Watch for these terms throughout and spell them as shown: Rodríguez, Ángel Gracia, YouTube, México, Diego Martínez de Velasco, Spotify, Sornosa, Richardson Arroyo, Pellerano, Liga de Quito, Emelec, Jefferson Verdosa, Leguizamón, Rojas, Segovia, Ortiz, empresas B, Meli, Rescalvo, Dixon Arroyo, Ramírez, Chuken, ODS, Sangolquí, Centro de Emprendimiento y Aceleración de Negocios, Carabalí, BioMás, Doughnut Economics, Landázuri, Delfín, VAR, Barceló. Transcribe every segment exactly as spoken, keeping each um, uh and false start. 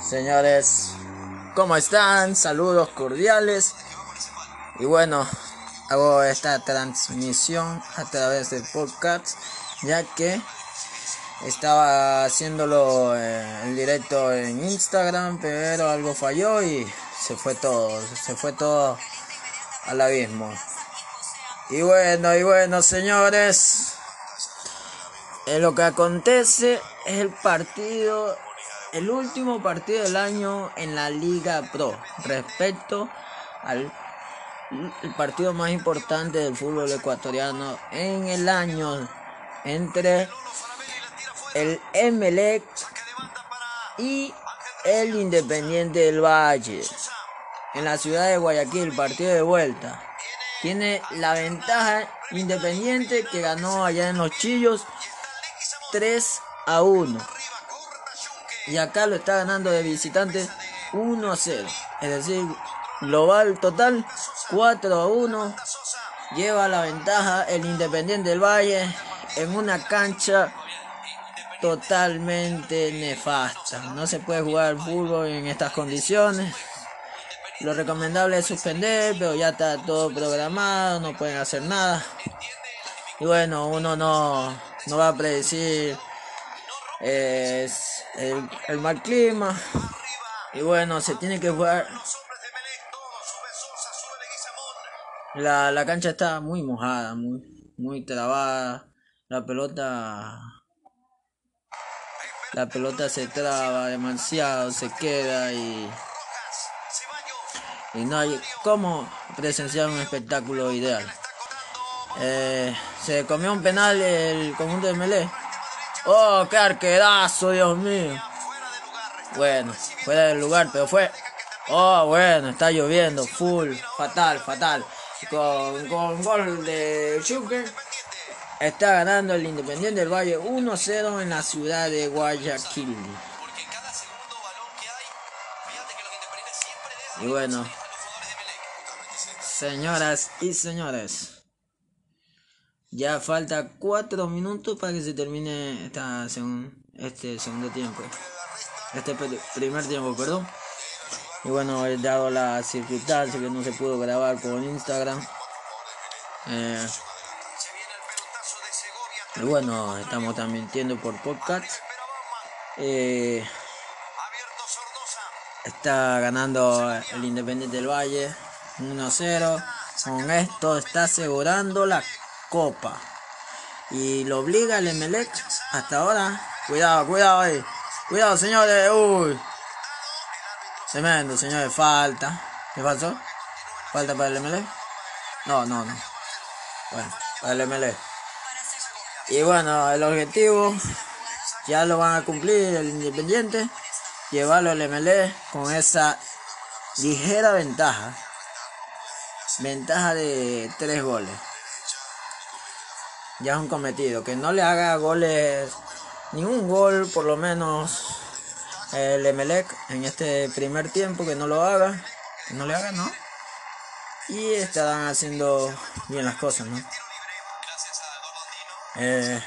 Señores, ¿cómo están? Saludos cordiales. Y bueno, hago esta transmisión a través del podcast, ya que estaba haciéndolo en directo en Instagram, pero algo falló y se fue todo, se fue todo al abismo. Y bueno, y bueno, señores, en lo que acontece es el partido, el último partido del año en la Liga Pro, respecto al el partido más importante del fútbol ecuatoriano en el año, entre el Emelec y el Independiente del Valle, en la ciudad de Guayaquil, partido de vuelta. Tiene la ventaja Independiente, que ganó allá en Los Chillos tres a uno. Y acá lo está ganando de visitante uno a cero. Es decir, global total cuatro a uno. Lleva la ventaja el Independiente del Valle en una cancha totalmente nefasta. No se puede jugar fútbol en estas condiciones. Lo recomendable es suspender, pero ya está todo programado, no pueden hacer nada. Y bueno, uno no, no va a predecir eh, el, el mal clima. Y bueno, se tiene que jugar. La, la cancha está muy mojada, muy, muy trabada. La pelota, la pelota se traba demasiado, se queda y... y no hay cómo presenciar un espectáculo ideal. Eh, se comió un penal el conjunto de Melé. ¡Oh, qué arquerazo, Dios mío! Bueno, fuera del lugar, pero fue... ¡Oh, bueno, está lloviendo! Full, fatal, fatal. Con, con gol de Chuken está ganando el Independiente del Valle uno a cero en la ciudad de Guayaquil. Y bueno, señoras y señores, ya falta cuatro minutos para que se termine esta segun, este segundo tiempo, este primer tiempo, perdón. Y bueno, he dado la circunstancia que no se pudo grabar por Instagram. Eh, y bueno, estamos transmitiendo por podcast. Eh, Está ganando el Independiente del Valle uno a cero. Con esto está asegurando la copa. Y lo obliga el Emelec hasta ahora. Cuidado, cuidado ahí. Cuidado, señores. Uy. Tremendo, señores. Falta. ¿Qué pasó? ¿Falta para el Emelec? No, no, no. Bueno, para el Emelec. Y bueno, el objetivo ya lo van a cumplir el Independiente. Llevarlo al Melé con esa ligera ventaja. Ventaja de tres goles. Ya es un cometido. Que no le haga goles, ningún gol, por lo menos el Emelec en este primer tiempo, que no lo haga. Que no le haga, ¿no? Y estarán haciendo bien las cosas, ¿no? Eh,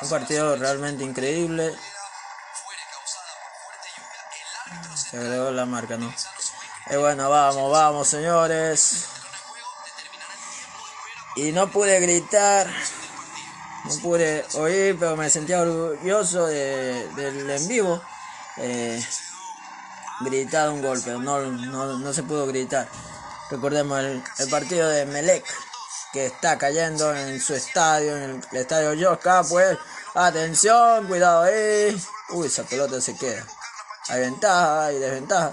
un partido realmente increíble. Se agregó la marca, ¿no? Eh, bueno, vamos, vamos, señores. Y no pude gritar, no pude oír, pero me sentía orgulloso de, del en vivo. Eh, gritar un gol, pero no, no, no se pudo gritar. Recordemos el, el partido de Melec, que está cayendo en su estadio, en el estadio Yosca, pues. Atención, cuidado ahí. Uy, esa pelota se queda. Hay ventaja, hay desventaja.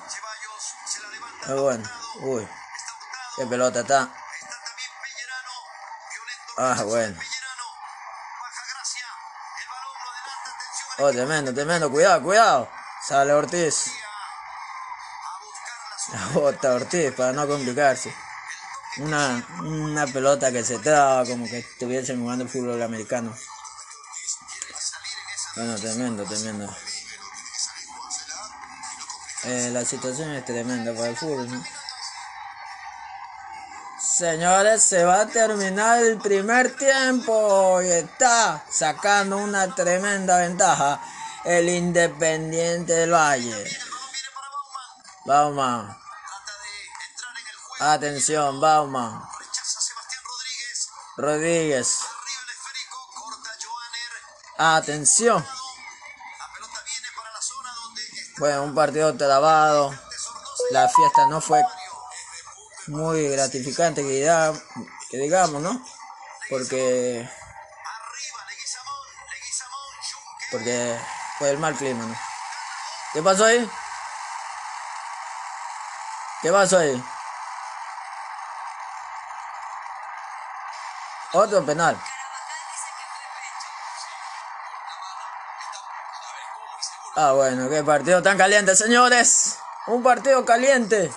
Muy bueno. Uy. Qué pelota está. Ah, bueno. Oh, tremendo, tremendo. Cuidado, cuidado. Sale Ortiz. La bota Ortiz para no complicarse. Una, una pelota que se traba como que estuviesen jugando el fútbol americano. Bueno, tremendo, tremendo. Eh, la situación es tremenda para el fútbol, ¿no? Señores, se va a terminar el primer tiempo y está sacando una tremenda ventaja el Independiente del Valle. Bauman. Atención, Bauman. Rodríguez. Atención. Bueno, un partido trabado. La fiesta no fue muy gratificante, que digamos, ¿no? Porque... Porque fue el mal clima, ¿no? ¿Qué pasó ahí? ¿Qué pasó ahí? Otro penal. Ah, bueno, qué partido tan caliente, señores. Un partido caliente.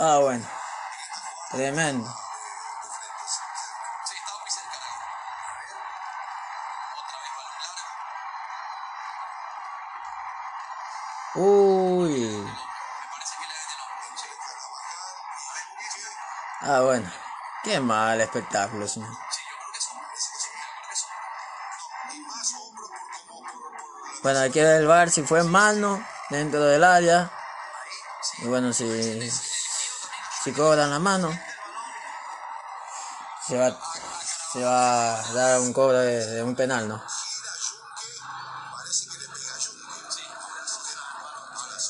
Ah, bueno. Tremendo. Uy. Ah, bueno. Qué mal espectáculo, señor. Bueno, aquí el V A R si fue en mano dentro del área. Y bueno, si, si cobran la mano, se va, se va a dar un cobro de, de un penal, ¿no?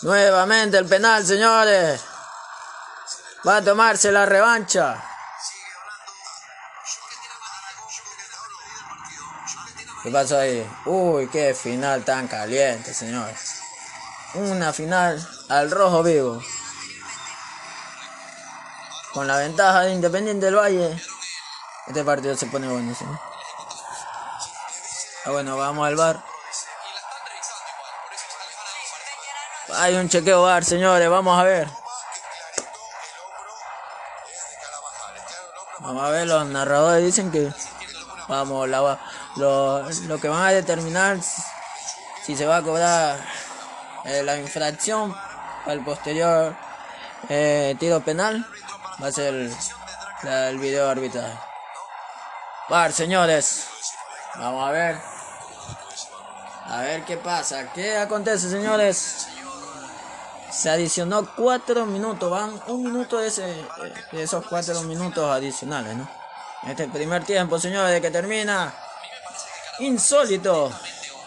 Nuevamente el penal, señores. Va a tomarse la revancha. ¿Qué pasó ahí? Uy, qué final tan caliente, señores. Una final al rojo vivo. Con la ventaja de Independiente del Valle, este partido se pone bueno, ¿sí? Ah, bueno, vamos al V A R. Hay un chequeo V A R, señores, vamos a ver. Vamos a ver, los narradores dicen que... Vamos, la va... Lo, lo que van a determinar si se va a cobrar eh, la infracción para el posterior eh, tiro penal va a ser el, la, el video arbitraje. V A R, señores, vamos a ver, a ver qué pasa, qué acontece, señores. Se adicionó cuatro minutos, van un minuto de, ese, de esos cuatro minutos adicionales, ¿no? Este primer tiempo, señores, que termina. Insólito.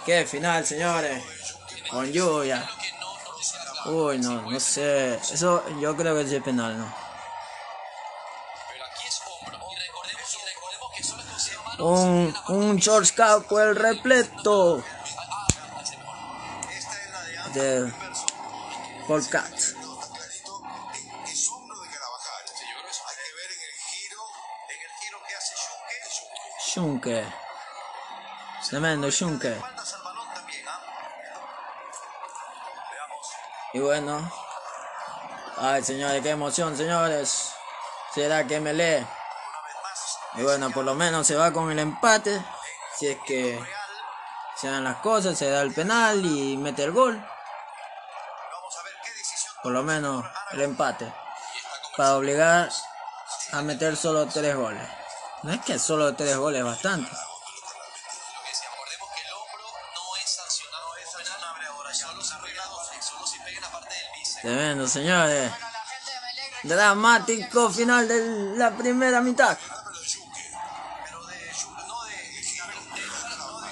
Qué final, señores. Con lluvia. Uy, no, no sé. Eso yo creo que es penal, ¿no? Un, un shortstop fue el repleto. De... Por Cat. Chuken. Tremendo, Chuken. Y bueno. Ay, señores, qué emoción, señores. Será que Melé. Y bueno, por lo menos se va con el empate. Si es que se dan las cosas, se da el penal y mete el gol. Por lo menos el empate. Para obligar a meter solo tres goles. No es que solo tres goles es bastante. Tremendo, señores. Dramático final de la primera mitad.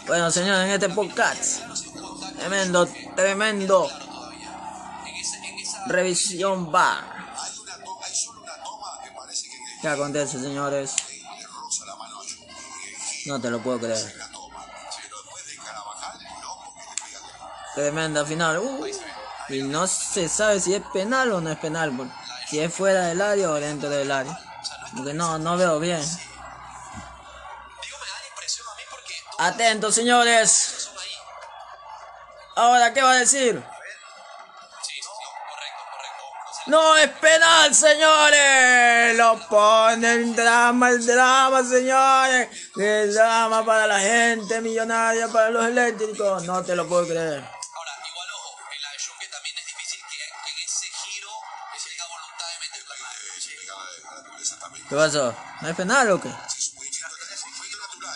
Bueno, señores, en este podcast. Tremendo, tremendo. Revisión V A R. ¿Qué acontece, señores? No te lo puedo creer. Tremenda final. Uh. Y no se sabe si es penal o no es penal, si es fuera del área o dentro del área, porque no, no veo bien. Atentos, señores. Ahora, ¿qué va a decir? No es penal, señores. Lo pone el drama, el drama, señores. El drama para la gente millonaria, para los eléctricos. No te lo puedo creer. ¿Qué pasó? ¿No es penal o qué?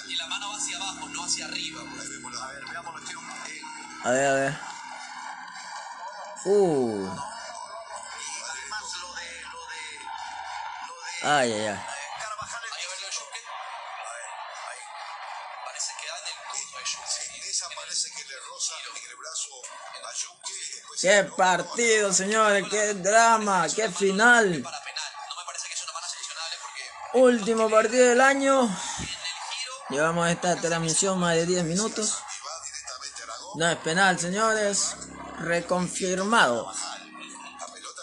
Y la mano va hacia abajo, no hacia arriba. A ver, veámoslo. A ver, a ver. Uh. Ay, ay, ay. ¡Qué partido, señores! ¡Qué drama! ¡Qué final! Último partido del año. Llevamos esta transmisión más de diez minutos. No es penal, señores. Reconfirmado.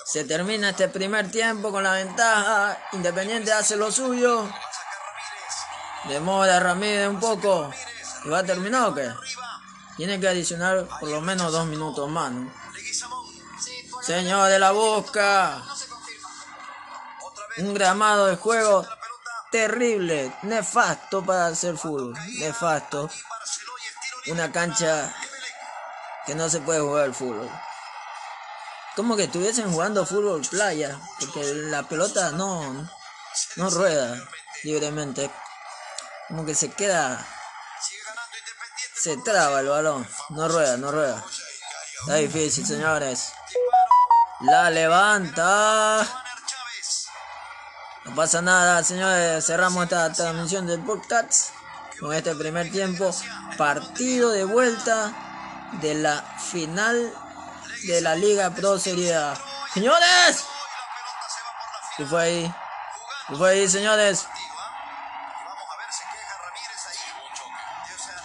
Se termina este primer tiempo con la ventaja. Independiente hace lo suyo. Demora Ramírez un poco. ¿Y va a terminar o qué? Tiene que adicionar por lo menos dos minutos más, ¿no? Señor de la busca. Un gramado de juego terrible, nefasto para hacer fútbol, nefasto. Una cancha que no se puede jugar el fútbol. Como que estuviesen jugando fútbol playa, porque la pelota no, no rueda libremente. Como que se queda... Se traba el balón, no rueda, no rueda. Está difícil, señores. La levanta. No pasa nada, señores. Cerramos esta transmisión del podcast con este primer tiempo. Partido de vuelta de la final de la Liga Pro Serie A. ¡Señores! ¿Qué fue ahí? ¿Qué fue ahí, señores?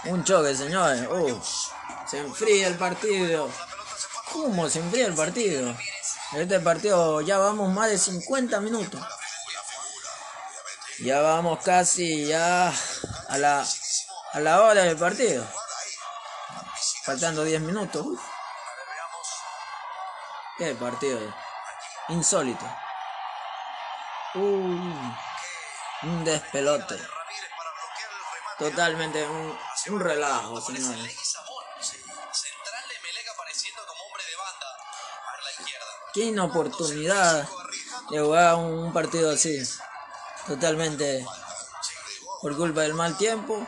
Un choque, señores. Uh, se enfría el partido. ¿Cómo se enfría el partido? Este partido ya vamos más de cincuenta minutos. Ya vamos casi ya a la, a la hora del partido. Faltando diez minutos. Uh. Qué partido. Insólito. Uh, un despelote. Totalmente un, un relajo, señores. Qué inoportunidad de jugar un partido así. Totalmente por culpa del mal tiempo.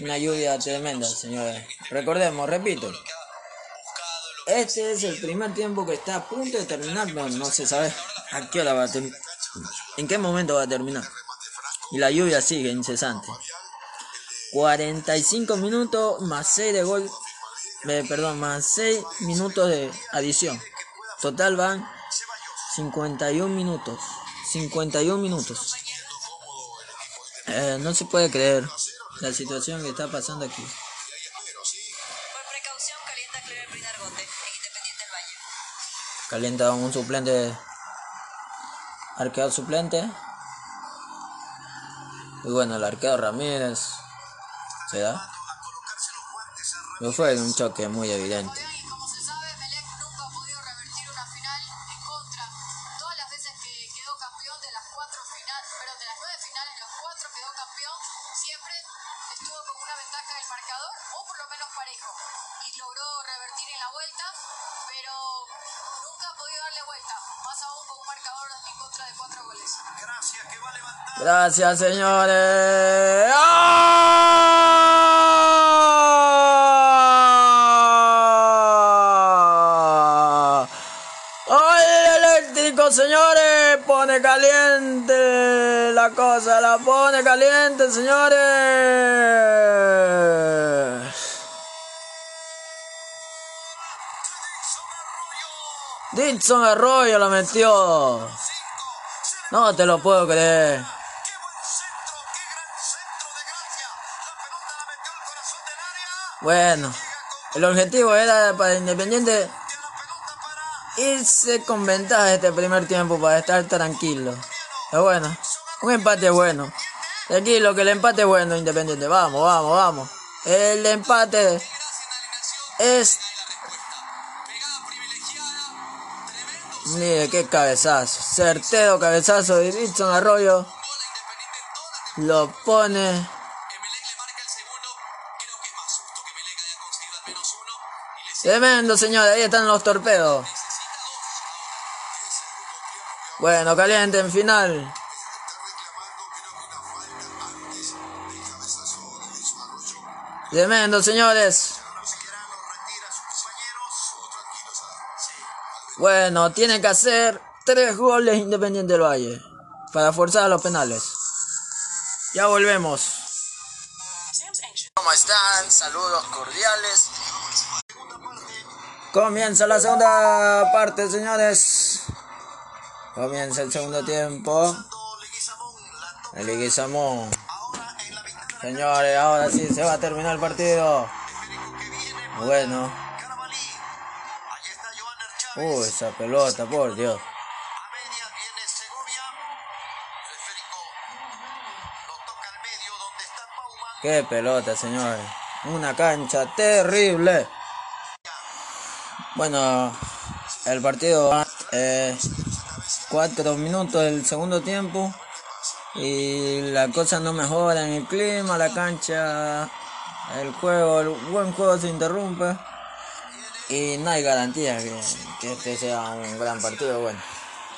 Una lluvia tremenda, señores. Recordemos, repito. Este es el primer tiempo que está a punto de terminar. No, no se sabe a qué hora va a terminar. En qué momento va a terminar. Y la lluvia sigue incesante. cuarenta y cinco minutos más seis de gol, eh, perdón, más seis minutos de adición. Total van cincuenta y un minutos. cincuenta y un minutos. Eh, no se puede creer la situación que está pasando aquí. Calienta un suplente, arquero suplente. Y bueno, el arquero Ramírez. ¿Se da? No fue un choque muy evidente. Gracias, señores. ¡Oh! ¡Oh, el eléctrico, señores! Pone caliente la cosa, la pone caliente, señores. Dixon Arroyo la metió. No te lo puedo creer. Bueno, el objetivo era para Independiente irse con ventaja este primer tiempo para estar tranquilo. Pero bueno, un empate bueno. Tranquilo, que el empate es bueno, Independiente. Vamos, vamos, vamos. El empate es... Mire, qué cabezazo. Certero cabezazo de Richardson Arroyo. Lo pone... Tremendo, señores, ahí están los torpedos. Bueno, caliente en final. Tremendo, señores. Bueno, tiene que hacer tres goles Independiente del Valle para forzar a los penales. Ya volvemos. ¿Cómo están? Saludos cordiales. Comienza la segunda parte, señores. Comienza el segundo tiempo. El Leguizamón. Señores, ahora sí se va a terminar el partido. Bueno. Uy, esa pelota, por Dios. Qué pelota, señores. Una cancha terrible. Bueno, el partido va eh, cuatro minutos del segundo tiempo y la cosa no mejora en el clima, la cancha, el juego, el buen juego se interrumpe y no hay garantía que, que este sea un gran partido. Bueno,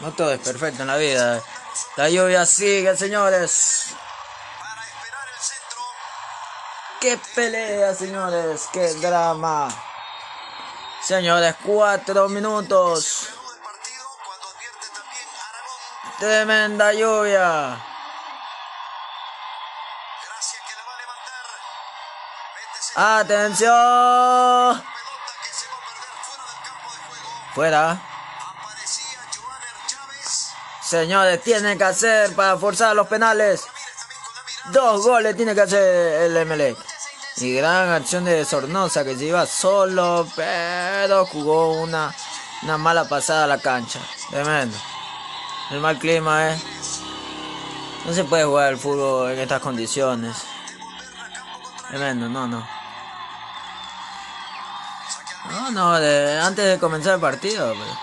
no todo es perfecto en la vida. La lluvia sigue, señores. ¡Qué pelea, señores! ¡Qué drama! Señores, cuatro minutos. Tremenda lluvia. ¡Atención! Fuera. Señores, tiene que hacer para forzar los penales. Dos goles tiene que hacer el Emelec. Y gran acción de Sornosa, que se iba solo, pero jugó una, una mala pasada a la cancha. Tremendo. El mal clima, eh. No se puede jugar el fútbol en estas condiciones. Tremendo, no, no. No, no, de, antes de comenzar el partido, pero,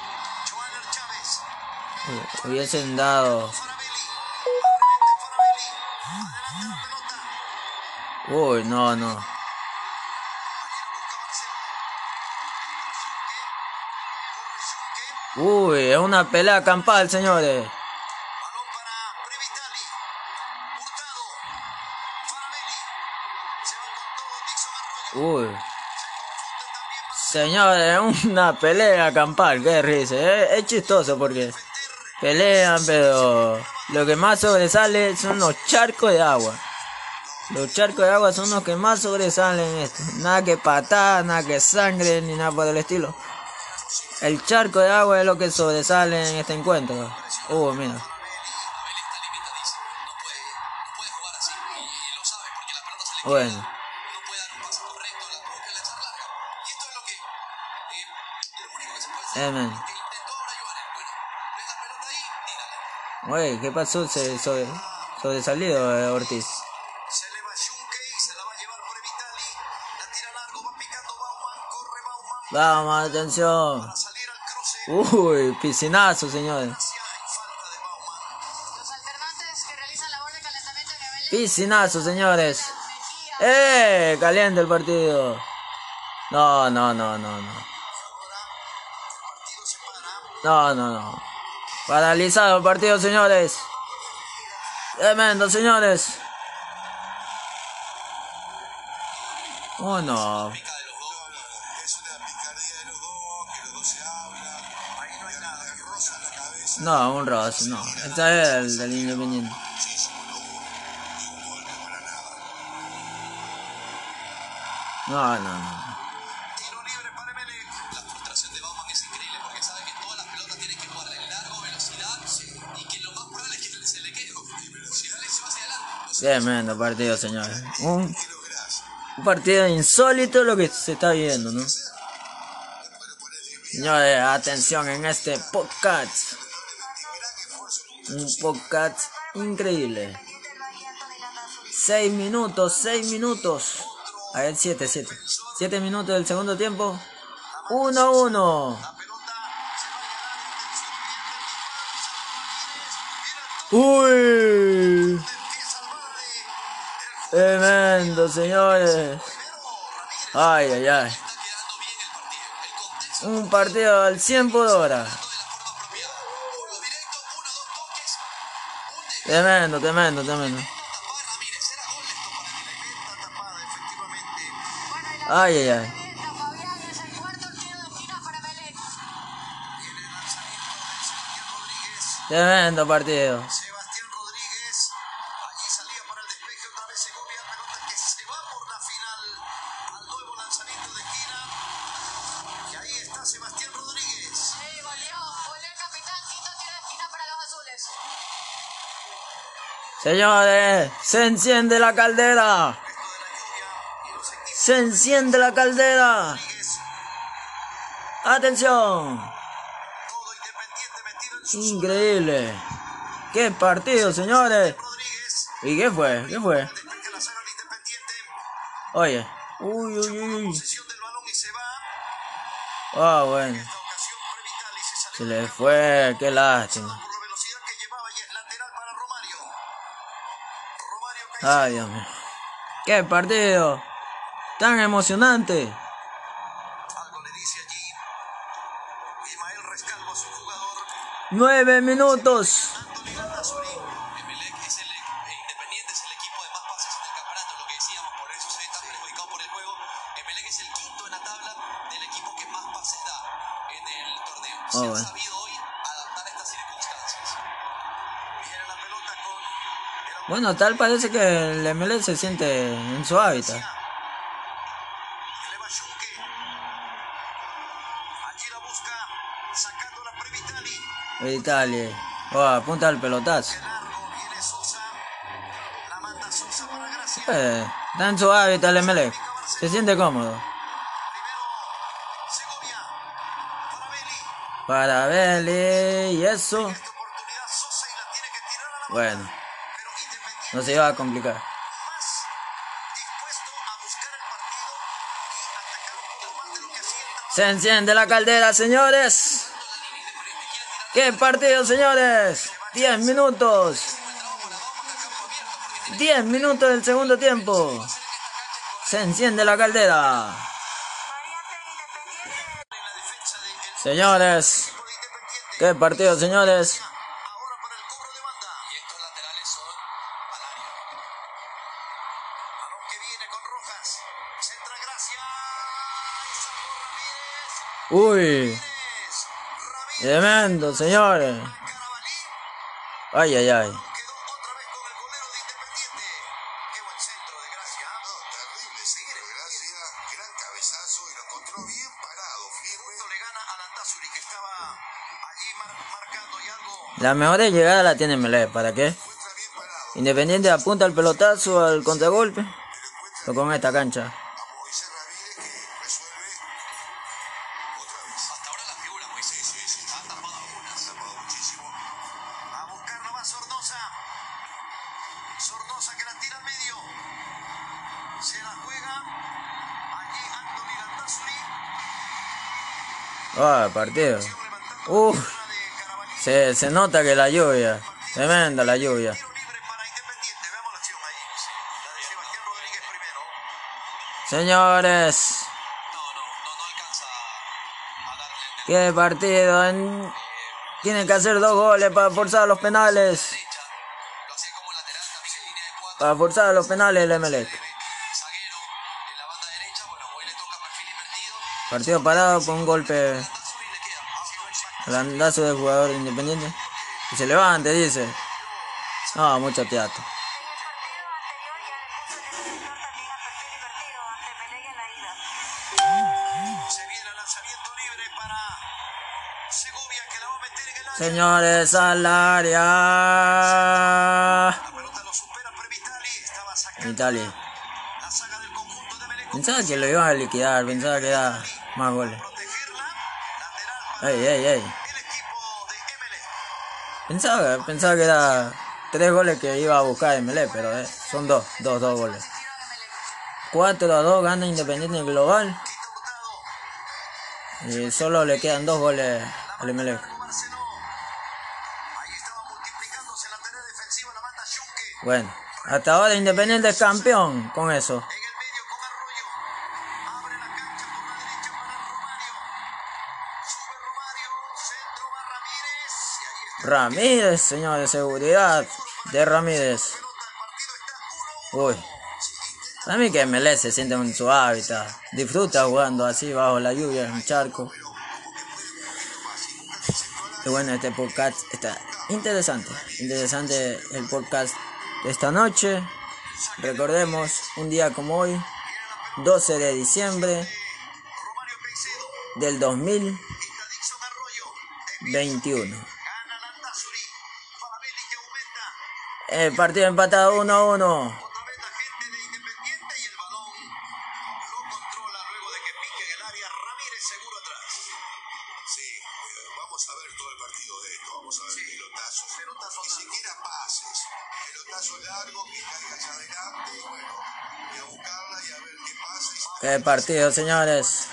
hubiesen dado... Uy, no, no. Uy, es una pelea campal, señores. Balón para Previtali. Hurtado. Faravelli. Se va con todo Dixon Arroyo. Uy. Señores, una pelea campal, qué risa. Es, es chistoso porque pelean, pero lo que más sobresale son los charcos de agua. Los charcos de agua son los que más sobresalen en esto. Nada que patada, nada que sangre, ni nada por el estilo. El charco de agua es lo que sobresale en este encuentro. Uh, mira. Bueno. Amen. Güey, ¿qué pasó? Se sobre, sobresalido eh, Ortiz. Vamos, atención. Uy, piscinazo, señores. Piscinazo, señores. ¡Eh! Caliente el partido. No, no, no, no, no. No, no, no. Paralizado el partido, señores. Tremendo, señores. Oh, no. No, un roce, no. Este es el del Independiente. No, no, no. Tiro libre para Melé. La frustración de Bauman es increíble porque sabe que todas las pelotas tienen que jugar en largo, velocidad y que lo más probable es que se le quede. Tremendo partido, señores. Un, un partido insólito lo que se está viendo, ¿no? Señores, atención en este podcast. Un podcast increíble. Seis minutos, seis minutos. A ver, siete, siete. Siete minutos del segundo tiempo. Uno, uno. Uy. Tremendo, señores. Ay, ay, ay. Un partido al cien por hora. Tremendo, tremendo, tremendo. Ay, ay, ay. Tremendo partido. Sebastián Rodríguez. Allí salía para el despeje otra vez Segovia. Pelota que se va por la final. Al nuevo lanzamiento de esquina. Y ahí está Sebastián Rodríguez. Sí, volvió. Volvió el capitán. Quito tiro de esquina para los azules. Señores, se enciende la caldera. Se enciende la caldera. Atención. Increíble. Qué partido, señores. ¿Y qué fue? ¿Qué fue? Oye. Uy, uy, uy. Ah, oh, bueno. Se le fue. Qué lástima. Ay, Dios mío. Qué partido. Tan emocionante. Algo le dice allí. Ismael Rescalvo, su jugador. Nueve minutos. Landázuri. Emelec es el Independiente, es el equipo de más pases en el campeonato, lo que decíamos, por eso se está perjudicado por el juego. Emelec es el quinto en la tabla del equipo que más pases da en el torneo. Se oh, ha sabido hoy adaptar a estas circunstancias. Viene la pelota con el... Bueno, tal parece que el Emelec se siente en su hábitat. Vitali, oh, apunta al pelotazo. Viene Sosa, la manda Sosa para Gracia. Eh, está en su hábitat el Emelec. Se siente cómodo. Primero, Segovia. Faravelli. Faravelli, y eso. Bueno, no se iba a complicar. Se enciende la caldera, señores. ¡Qué partido, señores! diez minutos. diez minutos del segundo tiempo. Se enciende la caldera. Señores. ¡Qué partido, señores! ¡Uy! Tremendo, señores. Ay, ay, ay. La mejor llegada la tiene Melé, ¿para qué? Independiente apunta al pelotazo, al contragolpe. Lo con esta cancha. Sornosa que la tira al medio. Se la juega. Allí Anthony Landázuri. Ah, partido. Uff. Se, se nota que la lluvia. Tremenda la lluvia. Señores. Qué partido. En... Tienen que hacer dos goles para forzar los penales. Para forzar los penales el Emelec. Partido parado con un golpe. Landazo del jugador Independiente. Y se levante, dice. No, mucho teatro. Señores, al área. Vitali. Pensaba que lo iban a liquidar, pensaba que era más goles. Ey, ey, ey. Pensaba, pensaba que era tres goles que iba a buscar Emelec, pero eh, son dos, dos, dos goles. cuatro a dos gana Independiente global. Y solo le quedan dos goles al Emelec. Bueno. Hasta ahora Independiente es campeón con eso. Ramírez, señor de seguridad de Ramírez. Uy. A mí que Melé se siente en su hábitat. Disfruta jugando así bajo la lluvia en un charco. Y bueno, este podcast está interesante, interesante el podcast de esta noche. Recordemos, un día como hoy, doce de diciembre del dos mil veintiuno. El partido empatado uno a uno. ¡Qué partido, señores!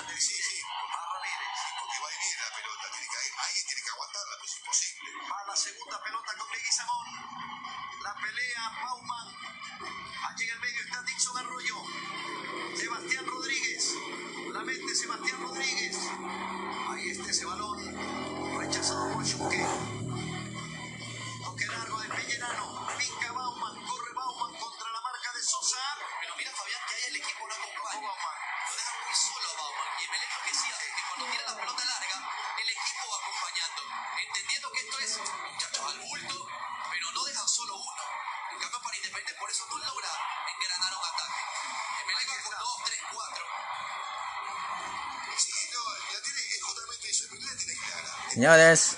Señores,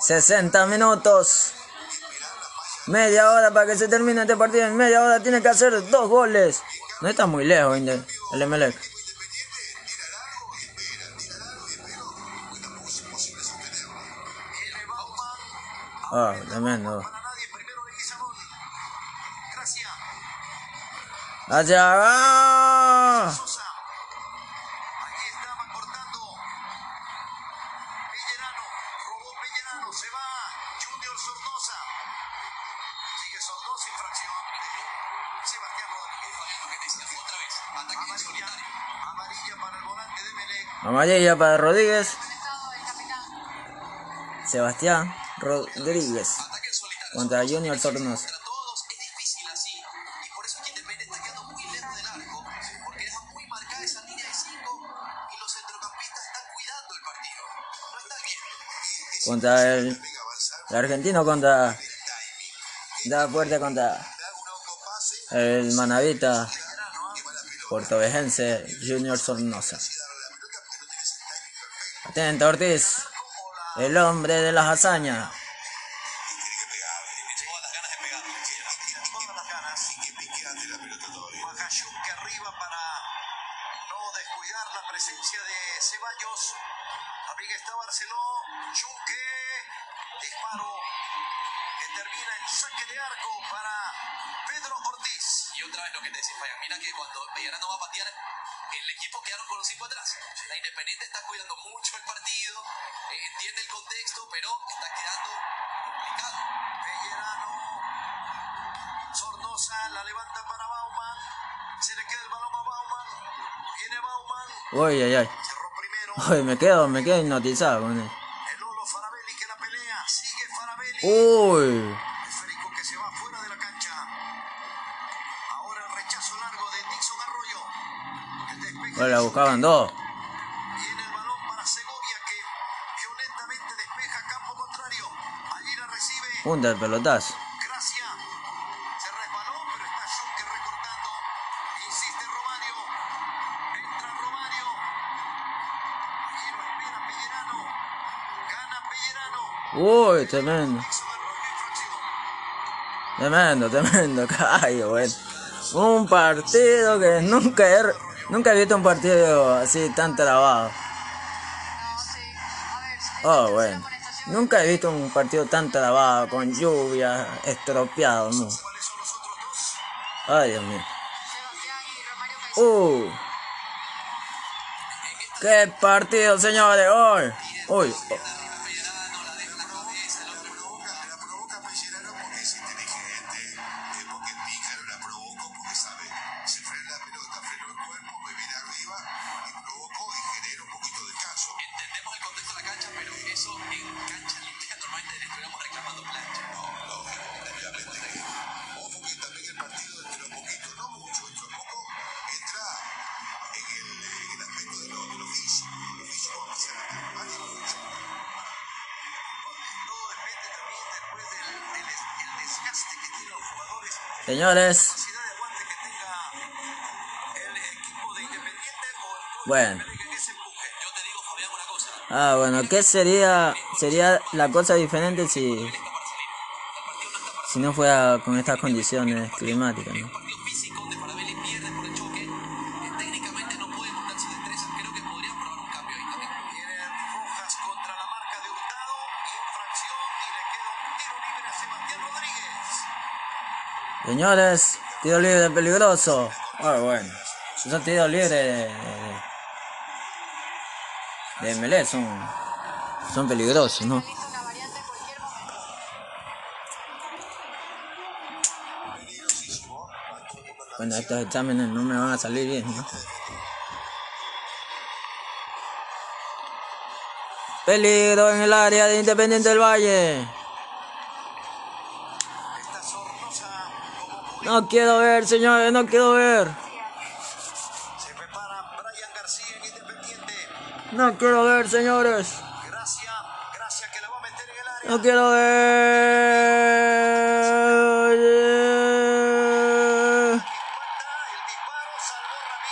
sesenta minutos, media hora para que se termine este partido. En media hora tiene que hacer dos goles. No está muy lejos Inde, el Emelec. Ah, oh, tremendo. Allá. ¡Oh! Amarilla para Rodríguez. Sebastián Rodríguez contra Junior Sornosa. Contra el, el argentino, contra da fuerte contra el manavita puertovejense Junior Sornosa. Atento Ortiz, el hombre de las hazañas. Uy, ay, ay. Uy, me quedo, me quedo hipnotizado con él. El Lolo Faravelli que la pelea, sigue Faravelli. Uy. Esférico que se va fuera de la cancha. Ahora el rechazo largo de Dixon Arroyo. El despeje. Hola, buscaban dos. Viene el balón para Segovia que violentamente despeja campo contrario. Allí la recibe. Punta el pelotazo. Gracia. Se resbaló, pero está Chuken recortando. Insiste Romario. Uy, tremendo. Tremendo, tremendo. Ay, bueno. Un partido que nunca he, nunca he visto un partido así tan trabado. Oh, bueno. Nunca he visto un partido tan trabado, con lluvia, estropeado, no. Ay, Dios mío. Uh. ¡Qué partido, señores! ¡Hoy! ¡Uy! También Señores. Bueno. Ah, bueno, ¿qué sería sería la cosa diferente si si no fuera con estas condiciones climáticas, ¿no? Señores, tiro libre peligroso. Ah, bueno. Esos tiros libres de, de Melé son, son peligrosos, ¿no? Bueno, estos exámenes no me van a salir bien, ¿no? Peligro en el área de Independiente del Valle. No quiero ver, señores, no quiero ver. Se prepara Brian García en Independiente. No quiero ver, señores. Gracia, Gracia que la va a meter en el área. No quiero ver. El disparo salvó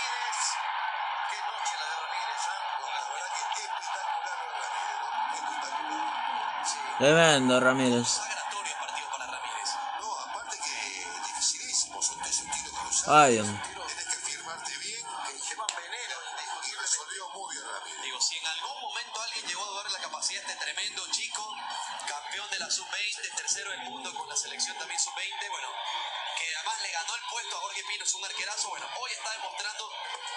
Ramírez. Qué noche la de Ramírez. La verdad que tremendo, Ramírez. Ay, Dios mío. Tienes que firmarte bien, el Gemán Venera dijo que resolvió muy bien rápido. Digo, si en algún momento alguien llegó a ver la capacidad de este tremendo chico, campeón de la sub veinte, tercero del mundo con la selección también sub veinte, bueno, que además le ganó el puesto a Jorge Pinos, un arquerazo, bueno, hoy está demostrando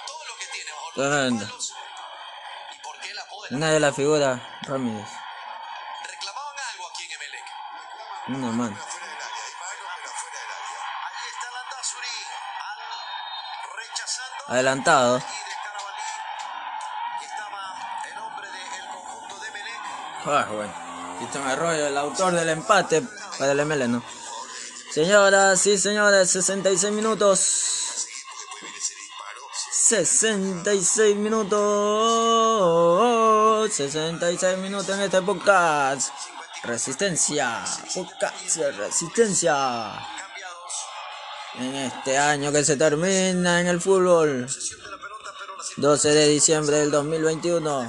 todo lo que tiene. Tremendo. ¿Y por qué la poder? Una de las figuras, Ramírez. Reclamaban algo aquí en Emelec. Una mano. Adelantado. Ah, bueno. Dixon Arroyo, el autor del empate para el Emelec, ¿no? Señoras y señores, sesenta y seis minutos. sesenta y seis minutos. sesenta y seis minutos en este podcast. Resistencia. Podcast de resistencia. En este año que se termina en el fútbol, doce de diciembre del dos mil veintiuno,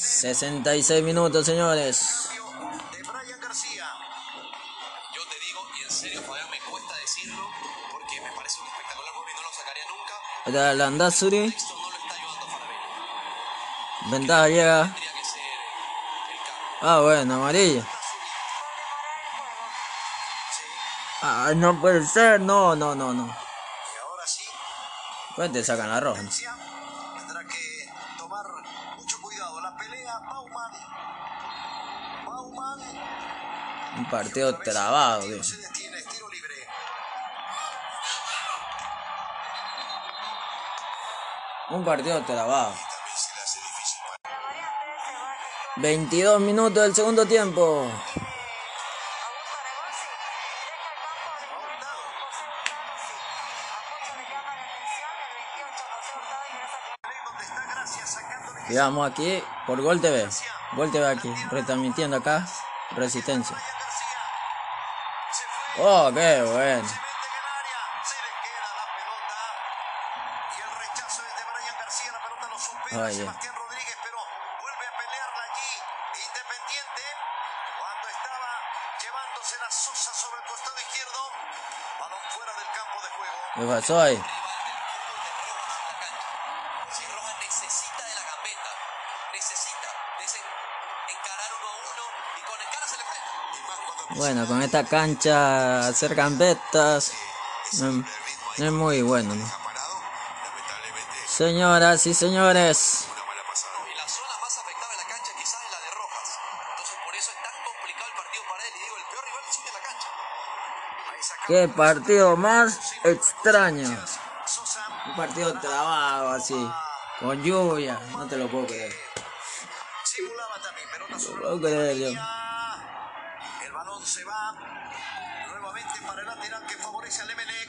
sesenta y seis minutos, señores. Yo te digo, y en serio, Fabián, me cuesta decirlo porque me parece un espectacular móvil, no lo sacaría nunca. Ahora Landázuri, ventaja llega. Ah, bueno, amarilla. Ah, no puede ser, no, no, no, no. Y ahora sí. Pues te sacan la roja. Tendrá que tomar mucho cuidado. La pelea, Bauman. Bauman. Un partido trabado, tío. Se detiene, tiro libre. Un partido trabado. veintidós minutos del segundo tiempo. Llegamos aquí por Gol T V. Gol T V aquí, retransmitiendo acá. Resistencia. Oh, qué bueno. Oh, yeah. ¿Qué pasó ahí? Bueno, con esta cancha hacer gambetas no, no es muy bueno, ¿no? Señoras y señores, la zona más afectada de la cancha quizás es la de Rojas. Entonces por eso es tan complicado el partido para él. Y digo, el peor rival es de la cancha. Qué partido más extraño. Un partido trabado así, con lluvia, no te lo puedo creer. No te lo puedo creer yo. Se va nuevamente para el lateral que favorece al Emelec.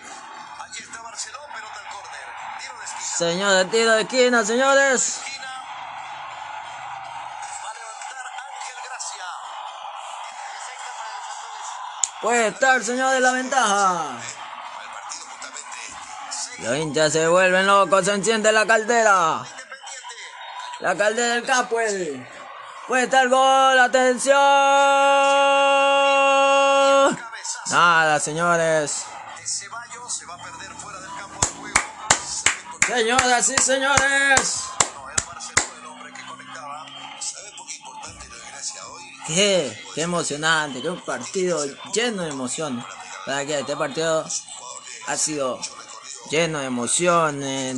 Allí está Barceló, pelota al córner. Tiro de esquina. Señores, tiro de esquina, señores. Esquina. Va a levantar Ángel Gracia. Puede estar, señor, de la ventaja. Los hinchas se vuelven locos, se enciende la caldera. La caldera del Capuel. Puede estar gol, atención. Nada, señores. Señoras y señores. Qué, qué emocionante, qué un partido lleno de emociones. Para que este partido ha sido lleno de emociones.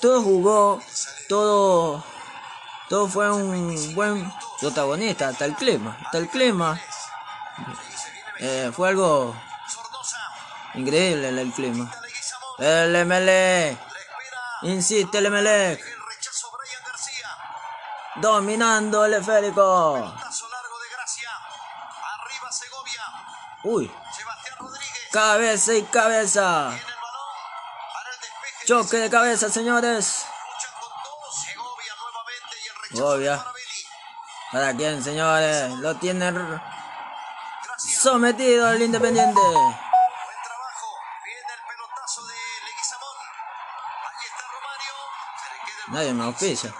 Todo jugó, todo, todo fue un buen protagonista, hasta el clima, hasta el clima. Eh, fue algo increíble el clima. El Emelec, insiste el Emelec. Dominando el esférico. Uy, cabeza y cabeza. Tiene el balón para el despeje. Choque de cabeza, señores. Segovia nuevamente y el rechazo. Obvia. ¿Para quién, señores? Lo tienen sometido el Independiente. Buen trabajo. Viene el pelotazo de Leguizamón. Allí está Romario. Se le queda el... Nadie me auspicia.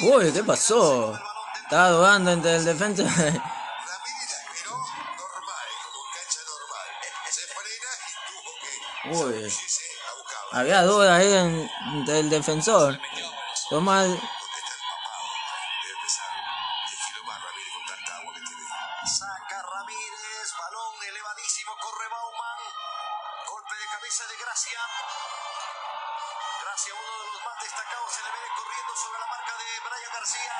Uy, ¿qué pasó? Estaba dudando entre el defensa. Uy, había duda ahí en, entre el defensor. Toma el... Saca Ramírez, balón elevadísimo, corre Bauman. Golpe de cabeza de Gracia. Gracia, uno de los más destacados, se le ve corriendo sobre la marca de Brian García.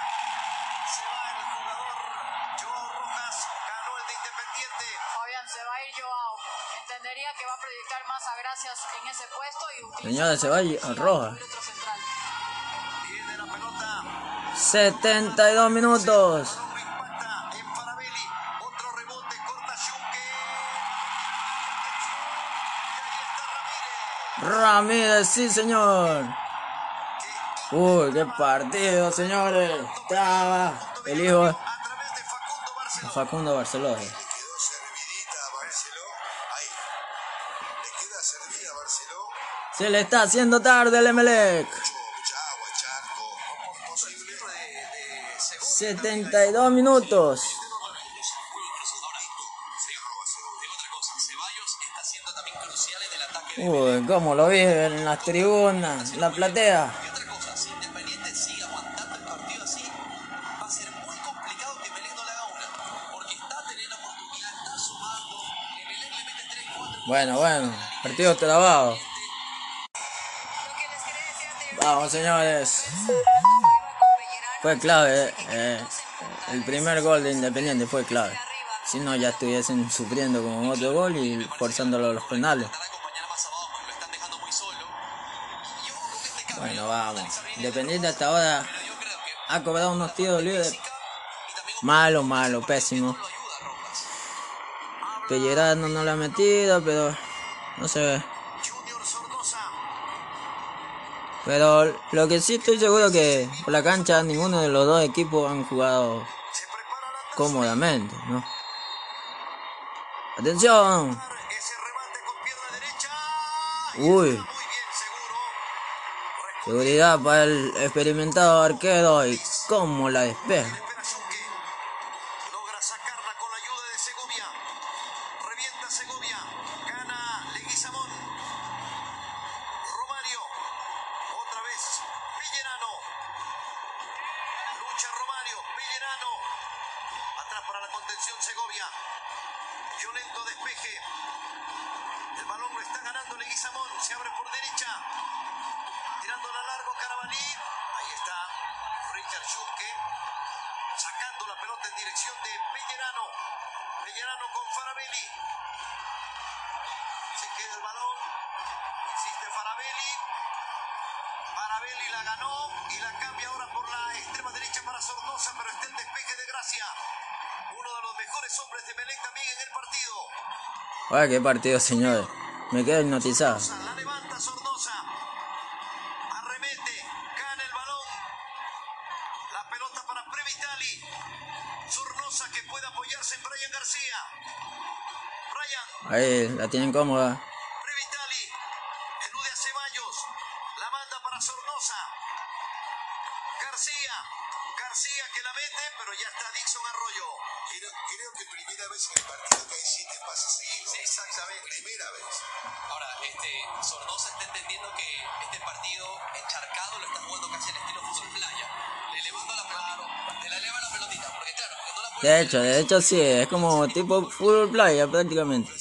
Se va el jugador Joao Rojas, ganó el de Independiente. Fabián, se va a ir Joao. Entendería que va a proyectar más a Gracia en ese puesto y utiliza... Señores, se va a Rojas. Viene la pelota. setenta y dos minutos. Ramírez, sí, señor. Uy, qué partido, señores. Estaba el hijo de Facundo Barceló. Se le está haciendo tarde el Emelec. setenta y dos minutos. Uy, cómo lo viven en las tribunas, en la platea. Y otra cosa, si Independiente sigue aguantando el partido así, va a ser muy complicado que Melé no le haga una. Porque está teniendo oportunidad, está sumando. Melé le mete tres cuatro. Bueno, bueno, partido trabado. Vamos, señores. Fue clave. Eh, el primer gol de Independiente fue clave. Si no, ya estuviesen sufriendo con otro gol y forzándolo a los penales. Bueno, vamos. Independiente hasta ahora ha cobrado unos tiros libres. Malo, malo, pésimo. Pellerano no lo ha metido, pero no se ve. Pero lo que sí estoy seguro que por la cancha ninguno de los dos equipos han jugado cómodamente, ¿no? ¡Atención! ¡Uy! Seguridad para el experimentado arquero y cómo la despeja. Logra sacarla con la ayuda de Segovia. Revienta Segovia. Gana Leguizamón. Romario. Otra vez. Pellerano. Lucha Romario. Pellerano. Atrás para la contención Segovia. Violento despeje. El balón lo está ganando Leguizamón. Se abre por derecha. Tirándola largo Carabalí, ahí está Richardson Arroyo, sacando la pelota en dirección de Pellerano, Pellerano con Faravelli, se queda el balón, insiste Faravelli, Faravelli la ganó y la cambia ahora por la extrema derecha para Sornosa, pero está el despeje de Gracia, uno de los mejores hombres de Melé también en el partido. Oye, qué partido, señores, me quedo hipnotizado. La pelota para Previtali. Sornosa que puede apoyarse en Brian García. Brian. Ahí, la tienen cómoda. Previtali. Elude a Ceballos. La manda para Sornosa. García. García que la mete, pero ya está Dixon Arroyo. Creo, creo que primera vez en el partido que hay siete pases seguidos. Sí, exactamente. Primera vez. Ahora, este Sornosa está entendiendo que este partido encharcado lo está jugando casi en estilo fútbol playa. Le levanta la pelota, le eleva la pelotita, porque claro, porque no la puede. De hecho, de hecho sí, es como tipo fútbol playa prácticamente.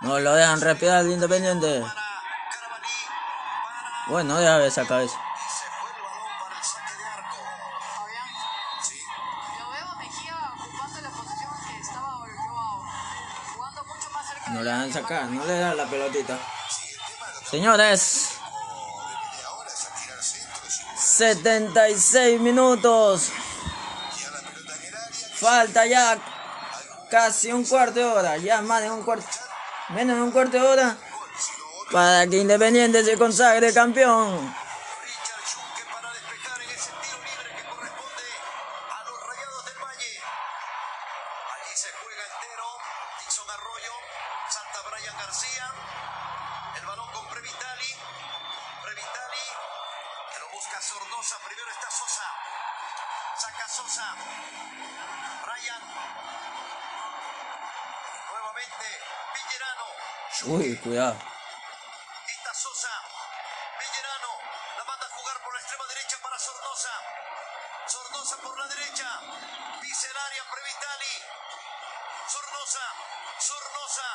No lo dejan respirar al Independiente. Bueno, deja ver esa cabeza. No le dejan sacar, no le dan la pelotita. Señores, setenta y seis minutos. Falta ya casi un cuarto de hora. Ya más de un cuarto. Menos de un cuarto de hora para que Independiente se consagre campeón. Richardson para despejar en ese tiro libre que corresponde a los Rayados del Valle. Allí se juega entero. Dixon Arroyo, salta Brian García. El balón con Previtali. Previtali que lo busca Sornosa. Primero está Sosa. Saca Sosa. Brian. Uy, cuidado. Está Sosa. Pellerano. La manda a jugar por la extrema derecha para Sornosa. Sornosa por la derecha. Pisa el área Previtali. Sornosa. Sornosa.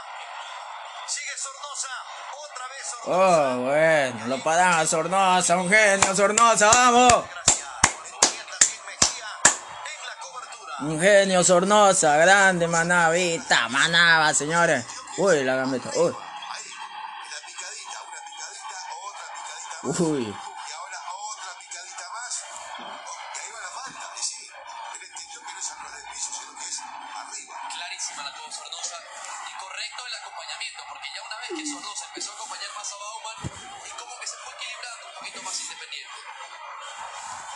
Sigue Sornosa. Otra vez Sornosa. Oh, bueno. Lo paran a Sornosa. Un genio, Sornosa. Vamos. Un genio, Sornosa. Grande, Manavita. Manaba, señores. Uy, la gambeta, uy. La picadita, una picadita, otra picadita más. Uy. Y ahora otra picadita más. Y ahí va la falta, sí. Él entendió que no es arriba del piso, sino que es arriba. Clarísima la tuvo Sornosa. Y correcto el acompañamiento, porque ya una vez que Sornosa empezó a acompañar más a Bauman, y como que se fue equilibrando un poquito más Independiente.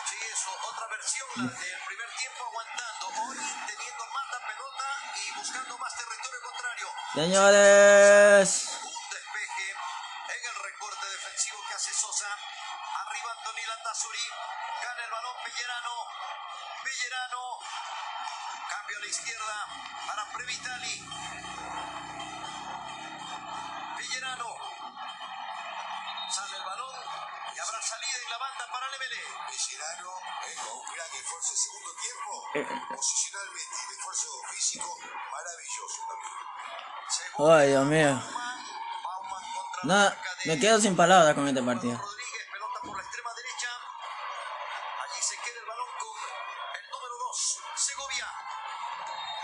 Sí, eso, otra versión, la del primer tiempo aguantando. Hoy teniendo más la pelota y buscando más territorio contrario. Señores, un despeje en el recorte defensivo que hace Sosa. Arriba Antoni Landázuri. Gana el balón Pellerano. Pellerano. Cambio a la izquierda para Previtali. Pellerano. Sale el balón. Y habrá salida en la banda para Melé. Pellerano eh, con un gran esfuerzo en segundo tiempo. Posicionalmente y de esfuerzo físico maravilloso también. Ay, Dios mío. No, me quedo sin palabras con este partido. Rodríguez, pelota por la extrema derecha. Allí se queda el balón con el número dos, Segovia.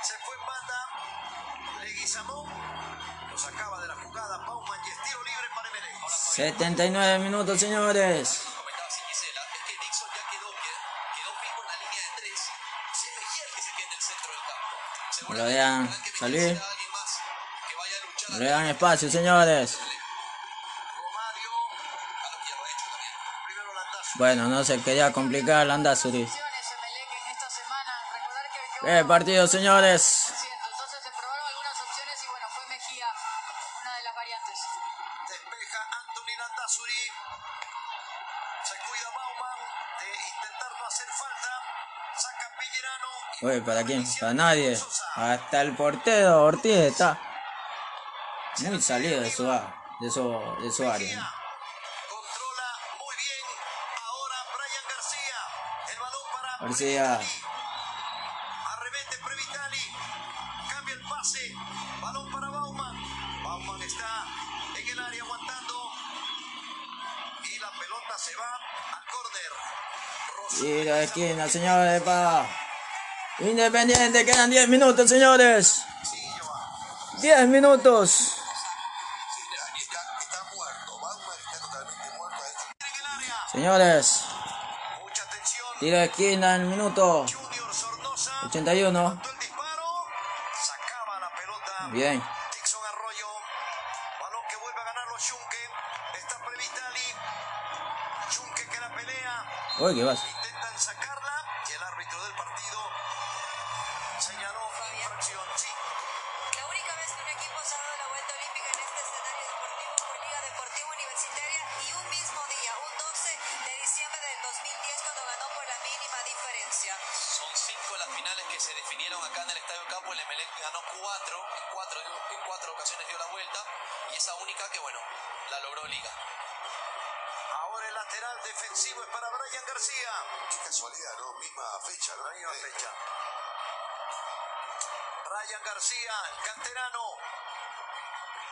Se fue en banda. Leguizamón lo sacaba de la jugada. Bauman y estilo libre para Melé. setenta y nueve minutos, señores. Lo vean salir. No le dan espacio, señores. Bueno, no se quería complicar Landázuri. ¡Qué partido, señores! Uy, ¿para quién? Para nadie. Hasta el portero Ortiz está muy salido de su, de su, de su área. Controla muy bien ahora Brian García. El balón para García. Arremete Previtali. Cambia el pase. Balón para Bauman. Bauman está en el área aguantando. Y la pelota se va al córner. Y la esquina, señores, para Independiente. Quedan diez minutos, señores. diez minutos. Está muerto. Señores, tiro de esquina en el minuto ochenta y uno. Bien. Dixon Arroyo. Balón que vuelve a ganarlo Chuken. Está Previtali. Chuken que la pelea. Uy, qué vas. Intentan sacarla y el árbitro del partido señaló una infracción. Sí. La única vez que un equipo se ha dado la vuelta olímpica en este escenario deportivo fue Liga Deportiva Universitaria y un mismo día, un doce de diciembre del dos mil diez, cuando ganó por la mínima diferencia. Son cinco las finales que se definieron acá en el Estadio Campo. El Emelec ganó cuatro. En cuatro ocasiones dio la vuelta y esa única que, bueno, la logró Liga. Ahora el lateral defensivo es para Brian García. Qué casualidad, ¿no? Misma fecha, ¿no? Misma fecha. Brian García, el canterano.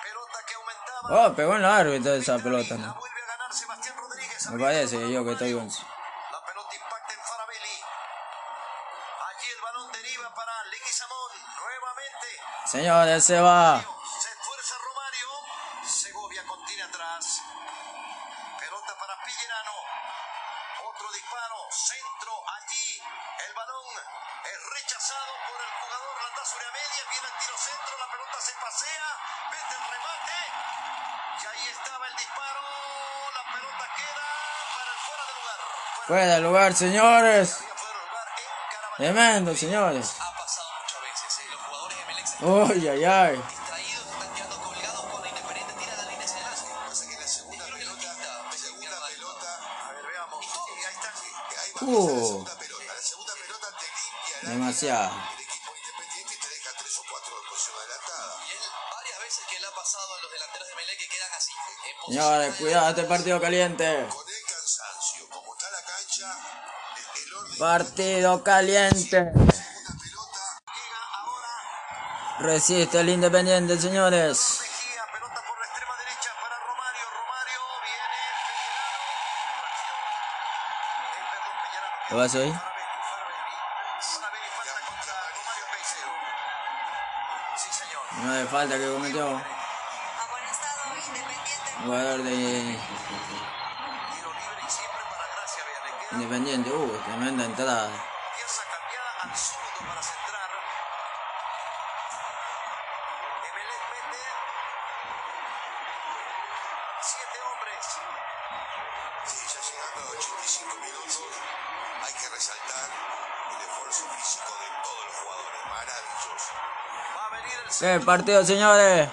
Pelota que aumentaba. Oh, pegó en el árbitro esa pelota, ¿no? La vuelve a ganar Sebastián Rodríguez. Me parece que yo que estoy once. La pelota impacta en Faravelli. Allí el balón deriva para Leguizamón. Señores, se va. Se esfuerza Romario. Segovia contiene atrás. Pelota para Pellerano. Otro disparo. Centro allí. El balón es rechazado por el jugador Landázuri a media. Viene el tiro centro. La pelota se pasea. Mete el remate. Y ahí estaba el disparo. La pelota queda para el fuera de lugar. Fuera, fuera de lugar, señores. Tremendo, señores. Uy, ay, ay. Distraídos, están quedando colgados con la Independiente, tira la línea hacia adelante. Pasa que la segunda pelota, segunda pelota, a ver, veamos. Y ahí está, ahí va a la segunda pelota. La segunda pelota te limpia demasiado. El equipo Independiente te deja tres o cuatro de posición adelantada. Y él, varias veces que le ha pasado a los delanteros de Melé que quedan así. Señores, cuidado, este partido caliente. Con el cansancio, como está la cancha, el orden. Partido caliente. Resiste el Independiente, señores. Pelota por la extrema derecha para Romario. Romario viene. Pellerano. ¿Qué pasa ahí? Falta contra Romario Peicero. Sí, señor. No de falta que cometió. Amonestado Independiente. Jugador de. Tiro libre y siempre para Gracia. Independiente, uh, tremenda entrada. Pieza cambiada al zurdo para centrar. Siete hombres. Sí, ya llegando a ochenta y cinco minutos. Hay que resaltar el esfuerzo físico de todos los jugadores. Maravilloso. Va a venir el segundo. ¡Qué partido, señores!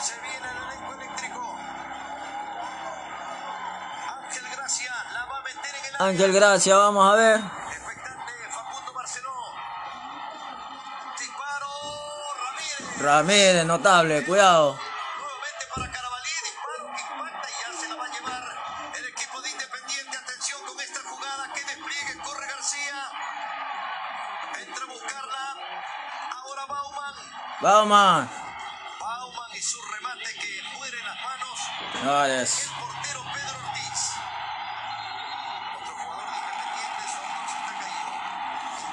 Se viene el elenco eléctrico. Ángel Gracia la va a meter en el área. Ángel Gracia, vamos a ver. Expectante, Facundo Barceló. Disparo, Ramírez. Ramírez, notable, cuidado. Bauman. Bauman y su remate que muere en las manos. Señores. El portero Pedro Ortiz. Otro jugador independiente, su autor se está cayendo.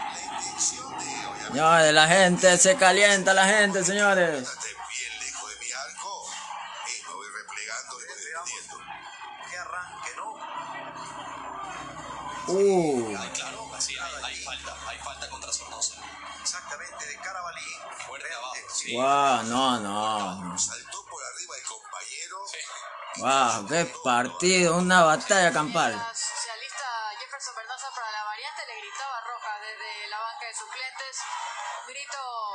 La intención de hoy. Señores, la gente se calienta, la gente, señores. Estate bien lejos de mi arco. Y me voy replegando y defendiendo. Que arranque, ¿no? Uh. Ay, claro, así hay, hay falta, hay falta contra Sornosa. Exactamente, de Carabalí. Fuerte abajo. Sí. Wow, no, no, no. Saltó por arriba el compañero. Sí. Wow, qué partido, una batalla campal. La socialista Jefferson Verdosa para la variante le gritaba Rojas desde la banca de suplentes. Un grito.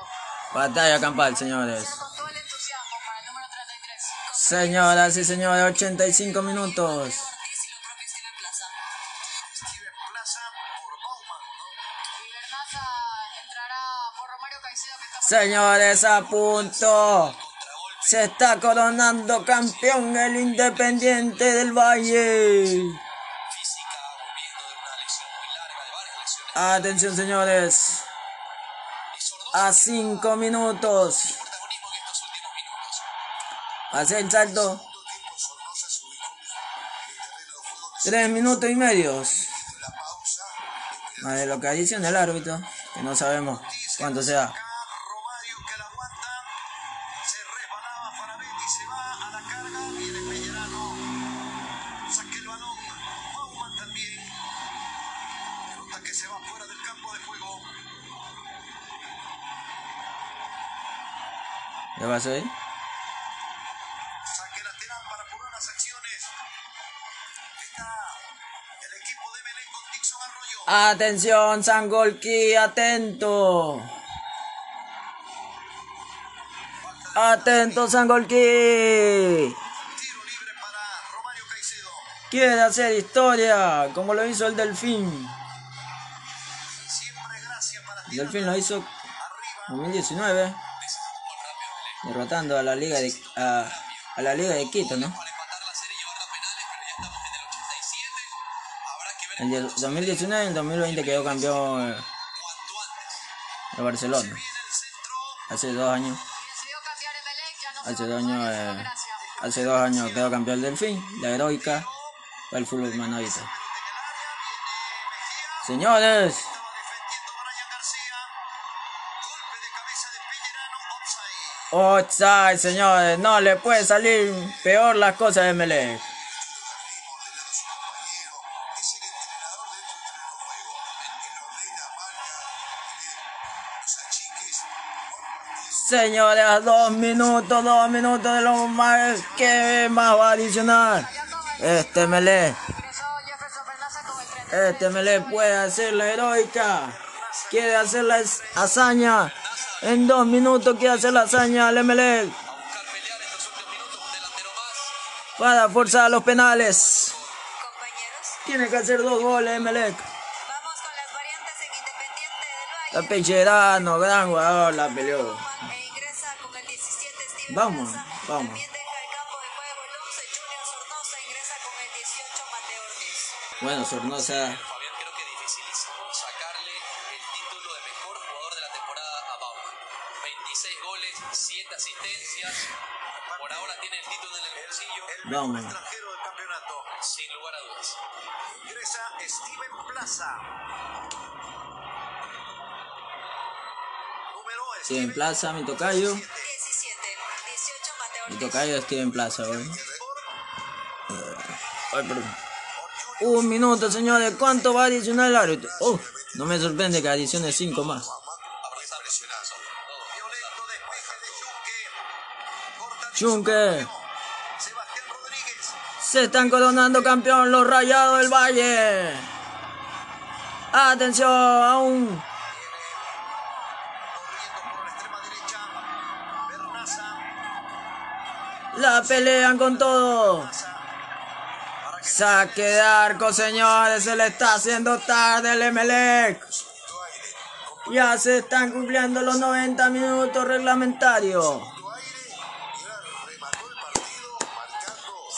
Batalla campal, señores. Con todo el entusiasmo para el número treinta y tres. Señoras y señores, ochenta y cinco minutos. Señores, a punto. Se está coronando campeón el Independiente del Valle. Atención, señores. A cinco minutos. Hacia el salto. Tres minutos y medios. Más de lo que adiciona el árbitro, que no sabemos cuánto sea. Se va a la carga, viene Pellerano, saque el balón, Bauman ¿Le vas a ir? Saque lateral para por unas acciones. Está el equipo de Melé con Dixon Arroyo. Atención, Sangolquí, atento. Atento, Sangolquí. Quiere hacer historia, como lo hizo el Delfín. El Delfín lo hizo en dos mil diecinueve, derrotando a la Liga de a, a la Liga de Quito, ¿no? En el dos mil diecinueve, en dos mil veinte quedó campeón el Barcelona. Hace dos años. Hace dos años, eh, hace dos años quedó campeón el Delfín, la heroica. El fútbol manavita. Señores, offside, señores, no le puede salir peor las cosas de Melé. Señores, a dos minutos, dos minutos de lo más que más va a adicionar. Este Melé, este Melé puede hacer la heroica, quiere hacer la hazaña, en dos minutos quiere hacer la hazaña al Emelec para forzar los penales. Tiene que hacer dos goles Emelec. La Pellerano, gran jugador, la peleó. Vamos, vamos. Bueno, Sornosa. Fabián, creo que dificilísimo sacarle el título de mejor jugador de la temporada a Bauman. veintiséis goles, siete asistencias. Por ahora tiene el título en el bolsillo. El mejor extranjero del campeonato. Sin lugar a dudas. Ingresa Steven Plaza. Número Steven Plaza, mi tocayo. diecisiete, dieciocho, mi tocayo es Steven Plaza, hoy. Ay, perdón. Un minuto, señores. ¿Cuánto va a adicionar el árbitro? Oh, no me sorprende que adicione cinco más. Chuken. Se están coronando campeón los Rayados del Valle. Atención, aún. La pelean con todo. Saque de arco, señores, se le está haciendo tarde el Emelec. Ya se están cumpliendo los noventa minutos reglamentarios.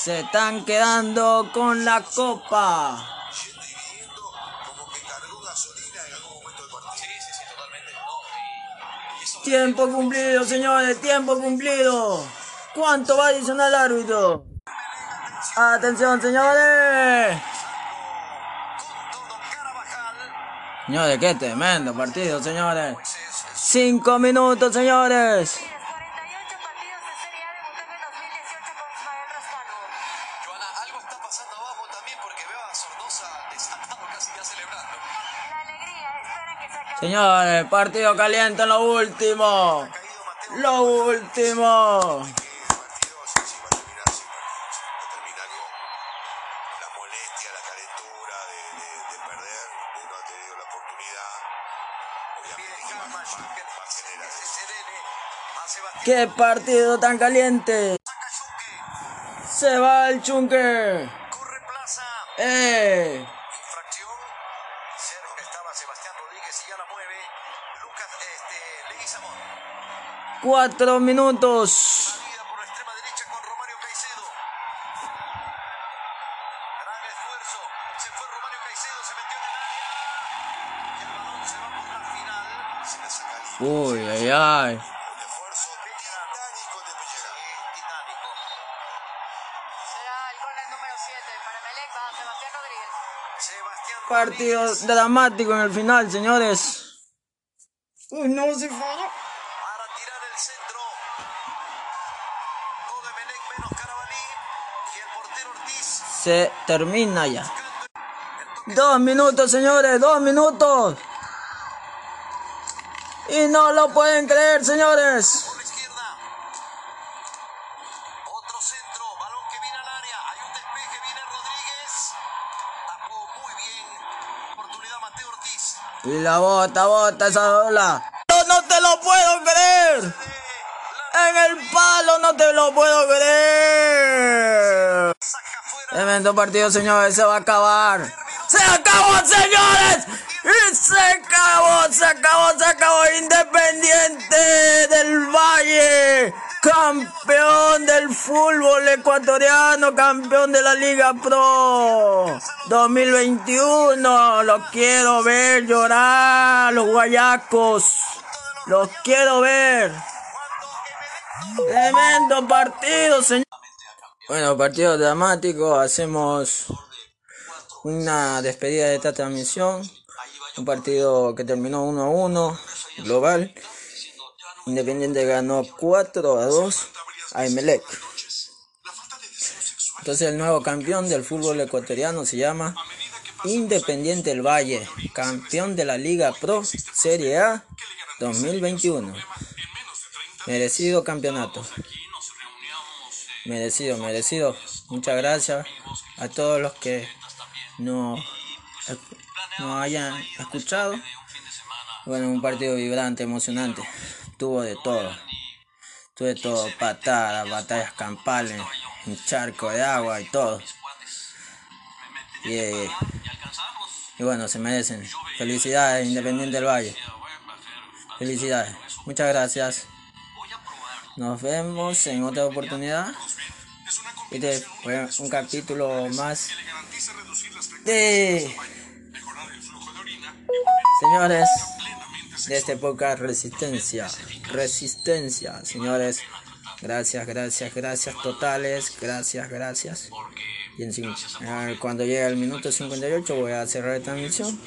Se están quedando con la copa. Tiempo cumplido, señores, tiempo cumplido. ¿Cuánto va a adicionar el árbitro? Atención, señores. Señores, qué tremendo partido, señores. Cinco minutos, señores. Joana, algo está pasando abajo también porque veo a Sornosa desatado casi ya celebrando. Señores, partido caliente en lo último. Lo último. ¡Qué partido tan caliente! ¡Se va el Chunque! ¡Corre Plaza! ¡Eh! Infracción. Cero estaba Sebastián Rodríguez y ya la mueve Lucas este, Leguizamón. Cuatro minutos. Salida por la extrema derecha con Romario Caicedo. Gran esfuerzo. Se fue Romario Caicedo, se metió en el área. Y el balón se va por la final. Se le saca el... Uy, ay, ay. Partido dramático en el final, señores. Uy, no se falla. Para tirar el centro. Todo Emelec menos Carabalí y el portero Ortiz. Se termina ya. Dos minutos, señores, dos minutos. Y no lo pueden creer, señores. Por la izquierda. Y la bota, bota esa bola. ¡No, no te lo puedo creer! En el palo, no te lo puedo creer. Tremendo partido, señores, se va a acabar. ¡Se acabó, señores! ¡Y se acabó, se acabó, se acabó! Independiente del Valle, campeón del fútbol ecuatoriano, campeón de la Liga Pro dos mil veintiuno. Los quiero ver llorar, los guayacos. Los quiero ver. Tremendo partido, señor. Bueno, partido dramático. Hacemos una despedida de esta transmisión. Un partido que terminó uno a uno global. Independiente ganó cuatro a dos a Emelec. Entonces el nuevo campeón del fútbol ecuatoriano se llama Independiente del Valle, campeón de la Liga Pro Serie A dos mil veintiuno. Merecido campeonato. Merecido, merecido. Muchas gracias a todos los que nos, nos hayan escuchado. Bueno, un partido vibrante, emocionante. Tuvo de todo. Tuvo de todo. Patadas, batallas campales, un charco de agua y todo. Y, y bueno, se merecen. Felicidades, Independiente del Valle. Felicidades. Muchas gracias. Nos vemos en otra oportunidad. Este fue un capítulo más de, señores, de este podcast Resistencia. Resistencia, señores. Gracias, gracias, gracias totales. Gracias, gracias. Y encima, cuando llegue el minuto cincuenta y ocho voy a cerrar la transmisión.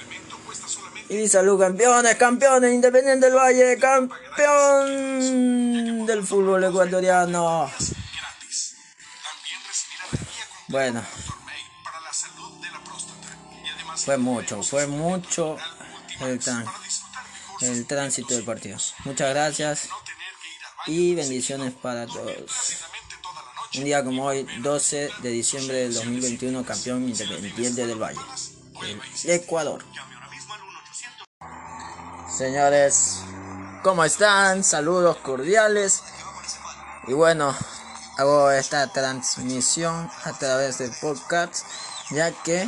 Y salud, campeones, campeones, Independiente del Valle, campeón del fútbol ecuatoriano. Bueno, fue mucho, fue mucho el, trán, el tránsito del partido. Muchas gracias y bendiciones para todos. Un día como hoy, doce de diciembre del dos mil veintiuno, campeón Independiente del Valle, el Ecuador. Señores, ¿cómo están? Saludos cordiales. Y bueno, hago esta transmisión a través del podcast, ya que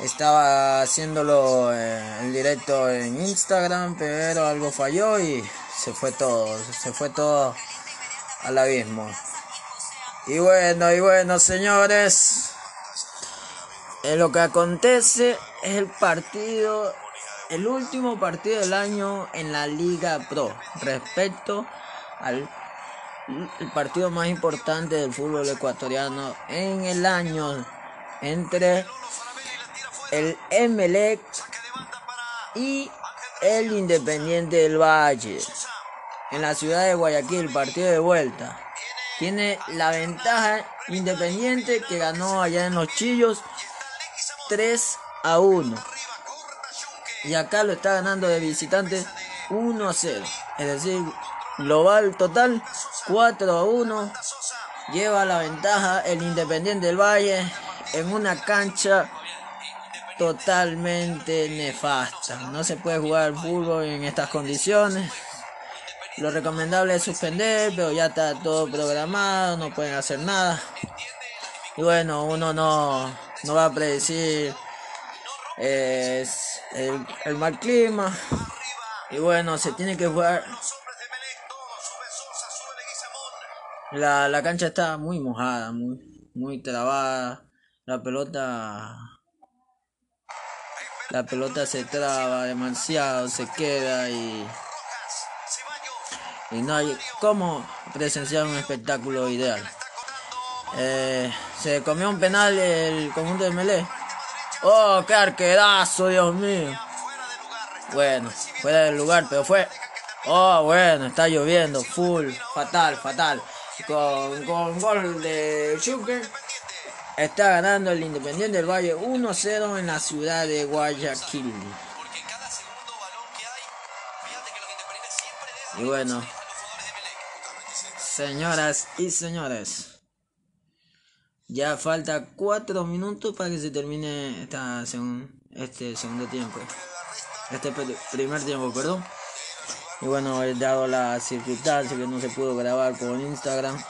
estaba haciéndolo en directo en Instagram, pero algo falló y se fue todo, se fue todo al abismo. Y bueno, y bueno, señores, es lo que acontece, es el partido... el último partido del año en la Liga Pro, respecto al el partido más importante del fútbol ecuatoriano en el año, entre el Emelec y el Independiente del Valle, en la ciudad de Guayaquil, partido de vuelta. Tiene la ventaja Independiente, que ganó allá en Los Chillos tres a uno. Y acá lo está ganando de visitantes uno a cero. Es decir, global total cuatro a uno. Lleva la ventaja el Independiente del Valle en una cancha totalmente nefasta. No se puede jugar al fútbol en estas condiciones. Lo recomendable es suspender, pero ya está todo programado, no pueden hacer nada. Y bueno, uno no, no va a predecir es el, el mal clima. Y bueno, se tiene que jugar. La, la cancha está muy mojada, muy, muy trabada. La pelota La pelota se traba demasiado, se queda y Y no hay cómo presenciar un espectáculo ideal. eh, Se comió un penal el conjunto de Melé. ¡Oh, qué arquerazo, Dios mío! Bueno, fuera del lugar, pero fue... ¡Oh, bueno! Está lloviendo, full, fatal, fatal. Con, con gol de Chuken, está ganando el Independiente del Valle uno a cero en la ciudad de Guayaquil. Y bueno, señoras y señores, ya falta cuatro minutos para que se termine esta segun, este segundo tiempo. este primer tiempo, perdón. Y bueno, dado la circunstancia que no se pudo grabar por Instagram,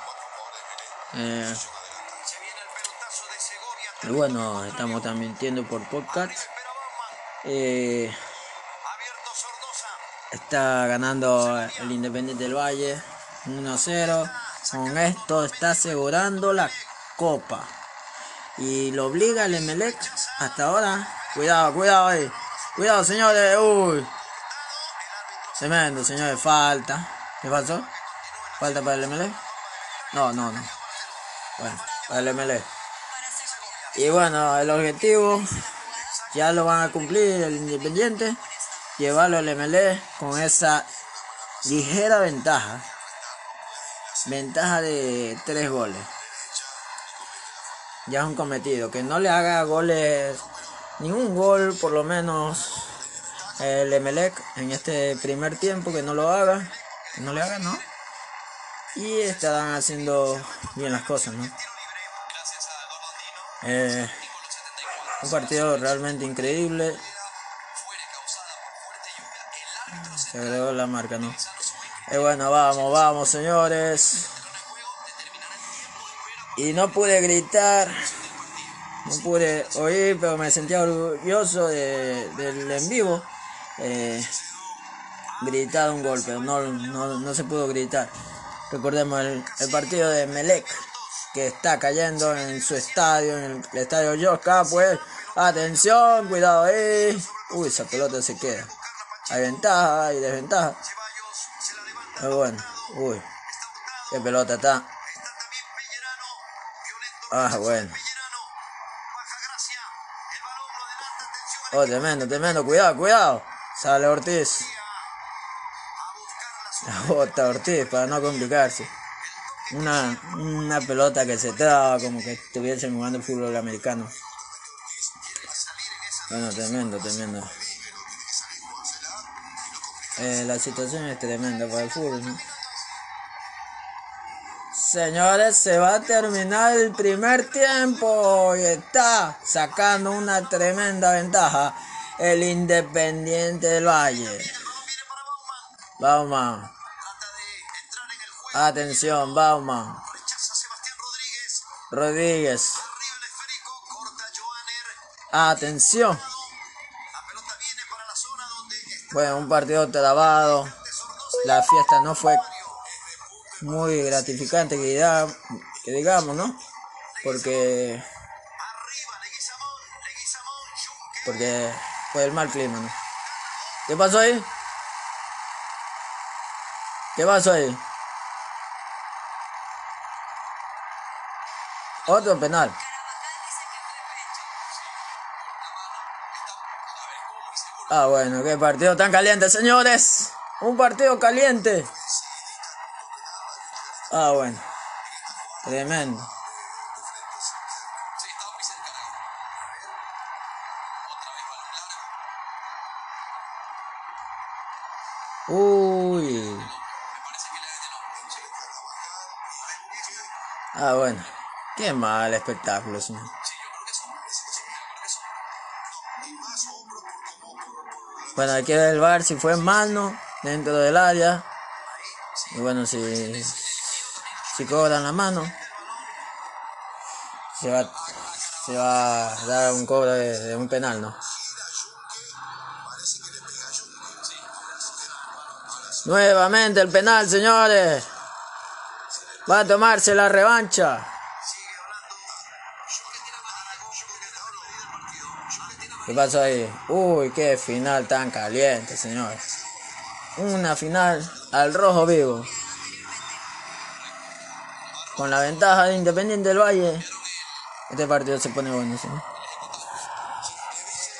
eh, y bueno, estamos transmitiendo por podcast. Eh, está ganando el Independiente del Valle uno a cero. Con esto está asegurando la copa y lo obliga el Emelec hasta ahora. Cuidado, cuidado ahí. Cuidado, señores. Uy. Tremendo, señores. Falta. ¿Qué pasó? ¿Falta para el Emelec? No, no, no. Bueno, para el Emelec. Y bueno, el objetivo ya lo van a cumplir el Independiente. Llevarlo al Emelec con esa ligera ventaja. Ventaja de tres goles. Ya es un cometido. Que no le haga goles, ningún gol, por lo menos el Emelec en este primer tiempo, que no lo haga, que no le haga, ¿no? Y estarán haciendo bien las cosas, ¿no? Eh, un partido realmente increíble. Se agregó la marca, ¿no? Eh, bueno, vamos, vamos, señores. Y no pude gritar, no pude oír, pero me sentía orgulloso de, del en vivo. Eh, gritar un gol, pero no, no, no se pudo gritar. Recordemos el, el partido de Melec, que está cayendo en su estadio, en el, el estadio Yosca, pues. Atención, cuidado ahí. Uy, esa pelota se queda. Hay ventaja, hay desventaja. Pero bueno, uy, qué pelota está. Ah, bueno. Oh, tremendo, tremendo, cuidado, cuidado. Sale Ortiz. La bota Ortiz para no complicarse. Una, una pelota que se traba como que estuviesen jugando el fútbol americano. Bueno, tremendo, tremendo. Eh, la situación es tremenda para el fútbol, ¿no? Señores, se va a terminar el primer tiempo y está sacando una tremenda ventaja el Independiente del Valle. Bauman. Atención, Bauman. Rodríguez. Atención. Bueno, un partido trabado. La fiesta no fue muy gratificante, que, da, que digamos, ¿no? Porque porque fue el mal clima, ¿no? ¿Qué pasó ahí? ¿Qué pasó ahí? Otro penal. Ah, bueno, qué partido tan caliente, señores. Un partido caliente. Ah, bueno. Tremendo. Uy. Ah, bueno. Qué mal espectáculo, señor. Bueno, aquí era el V A R, si fue mano dentro del área. Y bueno, si... Si cobran la mano, se va, se va a dar un cobro de, de un penal, ¿no? Nuevamente el penal, señores. Va a tomarse la revancha. ¿Qué pasó ahí? Uy, qué final tan caliente, señores. Una final al rojo vivo. Con la ventaja de Independiente del Valle, este partido se pone bueno, ¿sí?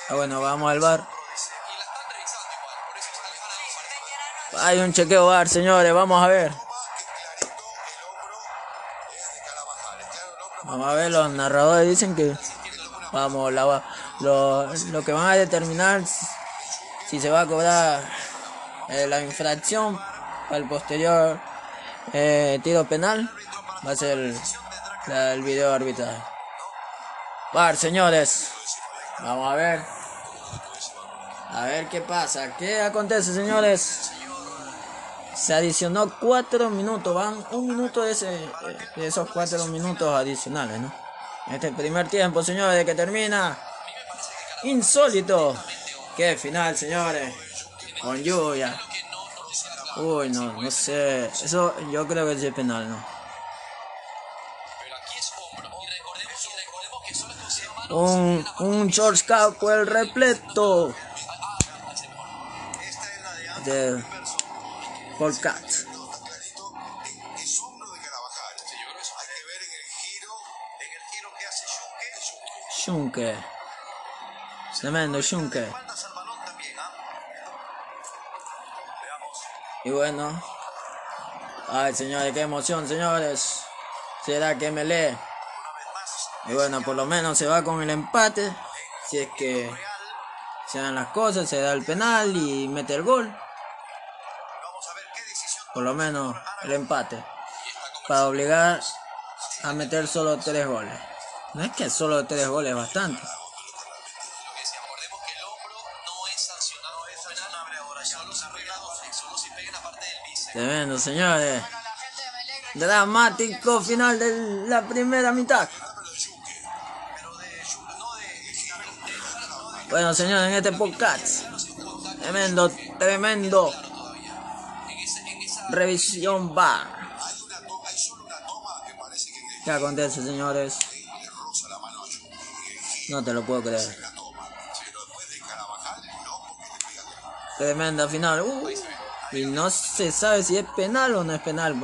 Ah, bueno, vamos al V A R. Hay un chequeo V A R, señores, vamos a ver. Vamos a ver, los narradores dicen que... Vamos, la, lo, lo que van a determinar si se va a cobrar eh, la infracción para el posterior eh, tiro penal. Va a ser el, la, el video arbitral. V A R, señores. Vamos a ver. A ver qué pasa, qué acontece, señores. Se adicionó cuatro minutos, van un minuto de, ese, de esos cuatro minutos adicionales, ¿no? Este primer tiempo, señores, que termina insólito. Qué final, señores, con lluvia. Uy, no, no sé, eso yo creo que es el penal, ¿no? Un, un shortstop fue el repleto de por Cat. Es hombro de Carabajal. Hay que ver en el giro, en el giro que hace Chuken. Chuken. Tremendo Chuken. Y bueno. Ay, señores, qué emoción, señores. ¿Será que Melé? Y bueno, por lo menos se va con el empate. Si es que se dan las cosas, se da el penal y mete el gol. Por lo menos el empate. Para obligar a meter solo tres goles. No es que solo tres goles es bastante. Tremendo, señores. Dramático final de la primera mitad. Bueno, señores, en este podcast, tremendo, tremendo revisión V A R. ¿Qué acontece, señores? No te lo puedo creer. Tremenda final. Uh, y no se sabe si es penal o no es penal.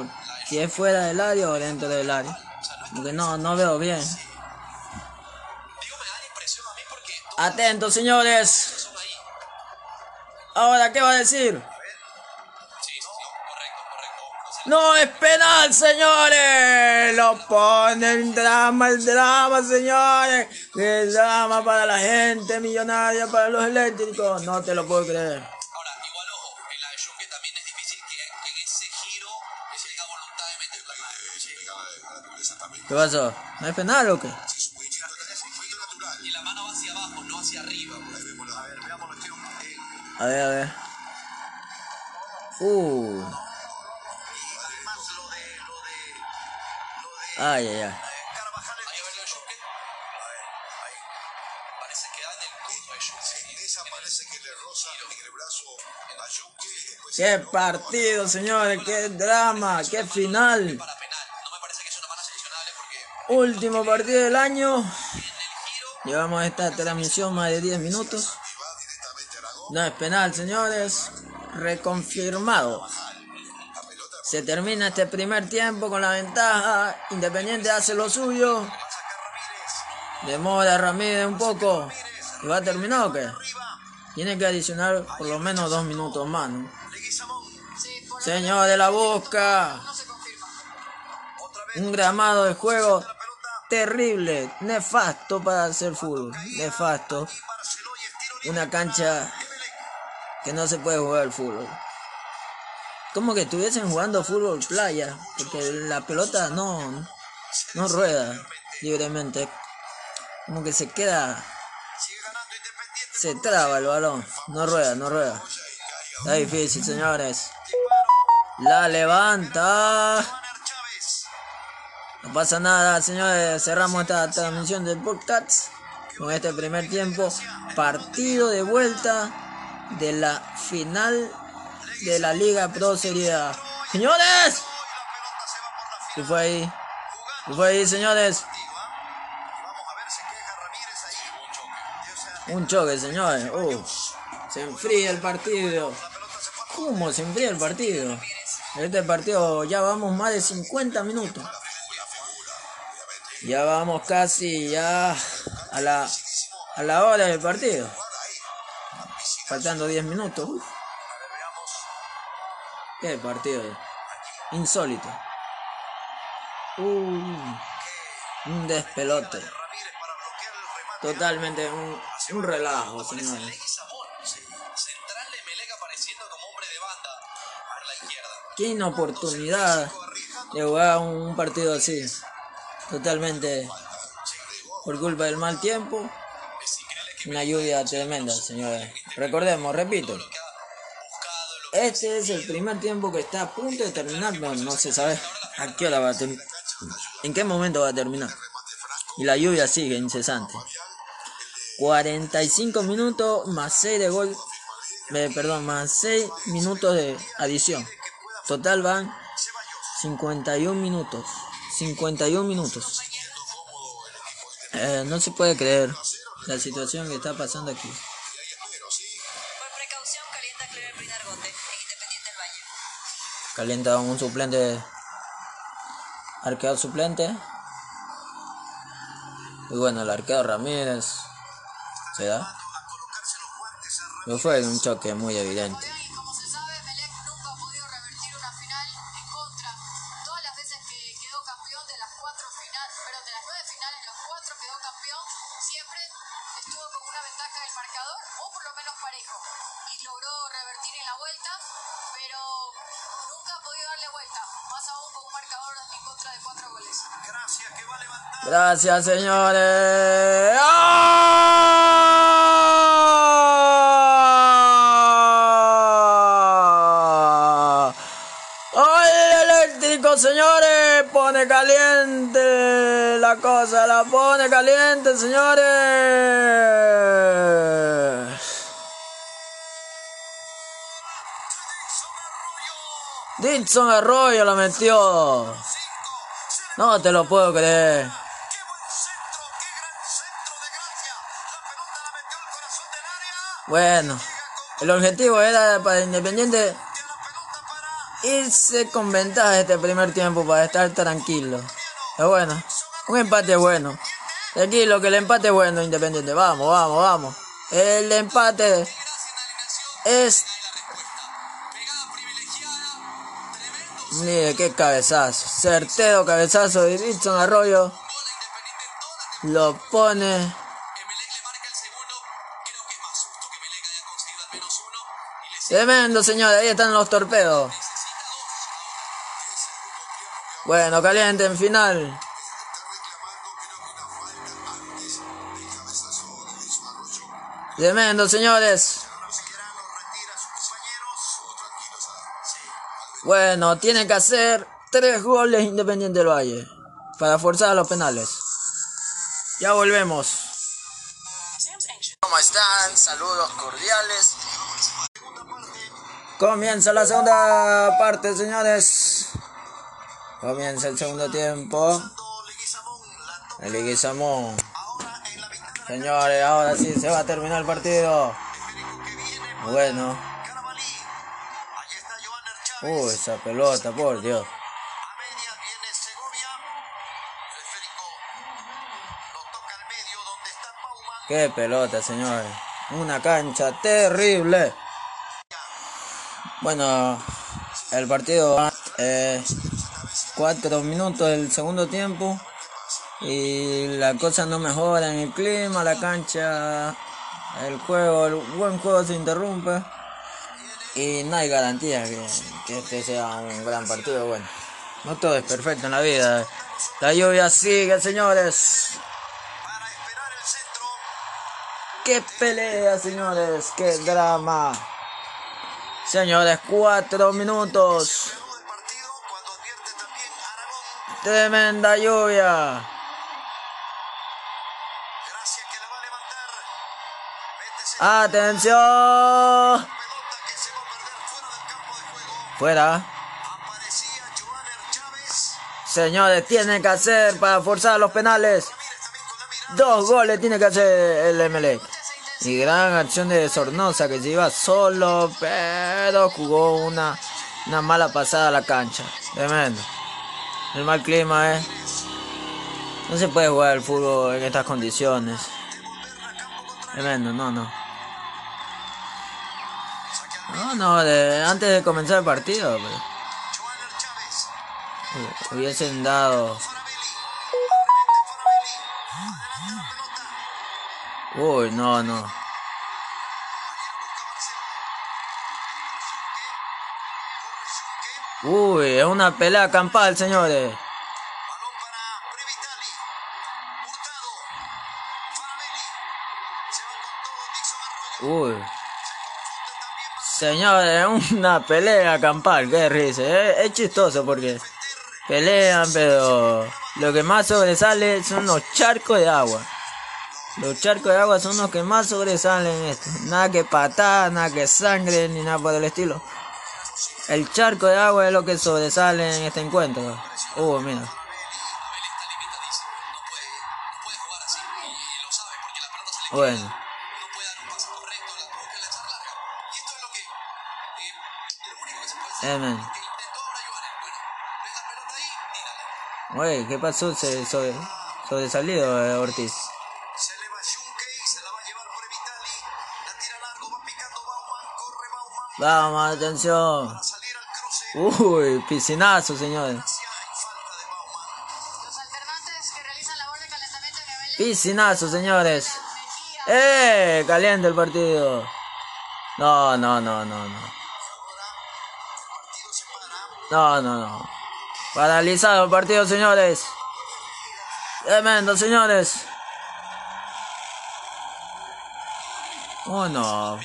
Si es fuera del área o dentro del área. Porque no, no veo bien. Atentos, señores. Ahora, ¿qué va a decir? No es penal, señores. Lo pone el drama, el drama, señores. El drama para la gente millonaria, para los eléctricos. No te lo puedo creer. Ahora, igual, ojo, en la de Chuken también es difícil que en ese giro se tenga voluntad de meter la mano. ¿Qué pasó? ¿No es penal o qué? A ver, a ver. Uh. Ay, ay, ay. Parece que da en el curva de Chuken. Esa parece que le roza en el brazo a Chuken. Qué partido, señores. Qué drama. Qué final. No me parece que es una mala sancionable porque. Último partido del año. Llevamos esta transmisión más de diez minutos. No es penal, señores. Reconfirmado. Se termina este primer tiempo con la ventaja. Independiente hace lo suyo. Demora Ramírez un poco. ¿Y va a terminar o qué? Tiene que adicionar por lo menos dos minutos más, ¿no? Señor de la busca. Un gramado de juego terrible. Nefasto para hacer fútbol. Nefasto. Una cancha que no se puede jugar el fútbol. Como que estuviesen jugando fútbol playa, porque la pelota no, no rueda libremente. Como que se queda, se traba el balón, no rueda, no rueda. Está difícil, señores. La levanta. No pasa nada, señores. Cerramos esta transmisión del podcast con este primer tiempo. Partido de vuelta de la final de la Liga Pro Serie A. ¡Señores! ¿Qué fue ahí? ¿Qué fue ahí, señores? Un choque, señores. Uh, se enfría el partido. ¿Cómo se enfría el partido? En este partido ya vamos más de cincuenta minutos. Ya vamos casi ya a la... a la hora del partido. Faltando diez minutos. Uf. Qué partido. Insólito. Uh, un despelote. Totalmente un, un relajo, señores. Qué inoportunidad de jugar un partido así. Totalmente por culpa del mal tiempo. Una lluvia tremenda, señores. Recordemos, repito, este es el primer tiempo que está a punto de terminar. No, no se sabe a qué hora va a terminar, en qué momento va a terminar. Y la lluvia sigue incesante. cuarenta y cinco minutos más seis de gol. Eh, perdón, más seis minutos de adición. Total van cincuenta y uno minutos. cincuenta y uno minutos. Eh, no se puede creer la situación que está pasando aquí. Calienta un suplente, arquero suplente. Y bueno, el arquero Ramírez se da. No fue un choque muy evidente. Gracias, señores. ¡Oh! ¡Oh, el eléctrico, señores! Pone caliente la cosa, la pone caliente, señores. Dixon Arroyo la metió. No te lo puedo creer. Bueno, el objetivo era para Independiente irse con ventaja este primer tiempo para estar tranquilo. Es bueno, un empate bueno. Tranquilo, que el empate es bueno, Independiente. Vamos, vamos, vamos. El empate es... Mire, qué cabezazo. Certero cabezazo de Richardson Arroyo. Lo pone... Tremendo, señores, ahí están los torpedos. Bueno, caliente en final. Tremendo, señores. Bueno, tiene que hacer tres goles Independiente del Valle para forzar a los penales. Ya volvemos. ¿Cómo están? Saludos cordiales. Comienza la segunda parte, señores. Comienza el segundo tiempo. El Leguizamón. Señores, ahora sí se va a terminar el partido. Bueno. Uy, esa pelota, por Dios. Qué pelota, señores. Una cancha terrible. Bueno, el partido va eh, cuatro minutos del segundo tiempo y la cosa no mejora en el clima, la cancha, el juego, el buen juego se interrumpe y no hay garantía que, que este sea un gran partido. Bueno, no todo es perfecto en la vida. La lluvia sigue, señores. ¡Qué pelea, señores! ¡Qué drama! Señores, cuatro minutos. Tremenda lluvia. ¡Atención! Fuera. Señores, tiene que hacer para forzar los penales. Dos goles tiene que hacer el Emelec. Y gran acción de Sornosa, que se iba solo, pero jugó una, una mala pasada a la cancha. Tremendo. El mal clima, eh. No se puede jugar el fútbol en estas condiciones. Tremendo, no, no. No, no, de, antes de comenzar el partido, pero, hubiesen dado... Uy, no, no. Uy, es una pelea campal, señores. Uy, Señores, una pelea campal, qué risa. Es, es chistoso porque pelean, pero lo que más sobresale son los charcos de agua. Los charcos de agua son los que más sobresalen en esto. Nada que patada, nada que sangre, ni nada por el estilo. El charco de agua es lo que sobresale en este encuentro. Uh, mira. Bueno. Amen. Wey, ¿qué pasó? Se sobre, sobresalido eh, Ortiz. Se le vació un case, se la va a llevar por Vitali. La tira largo, va picando Bauman, corre Bauman. Vamos, atención. Para salir al cruce. Uy, piscinazo, señores. Los alternantes que realizan labor de calentamiento en Emelec. Piscinazo, señores. Eh, caliente el partido. No, no, no, no, no. No, no, no. Paralizado el partido, señores. Tremendo, señores. Oh, no.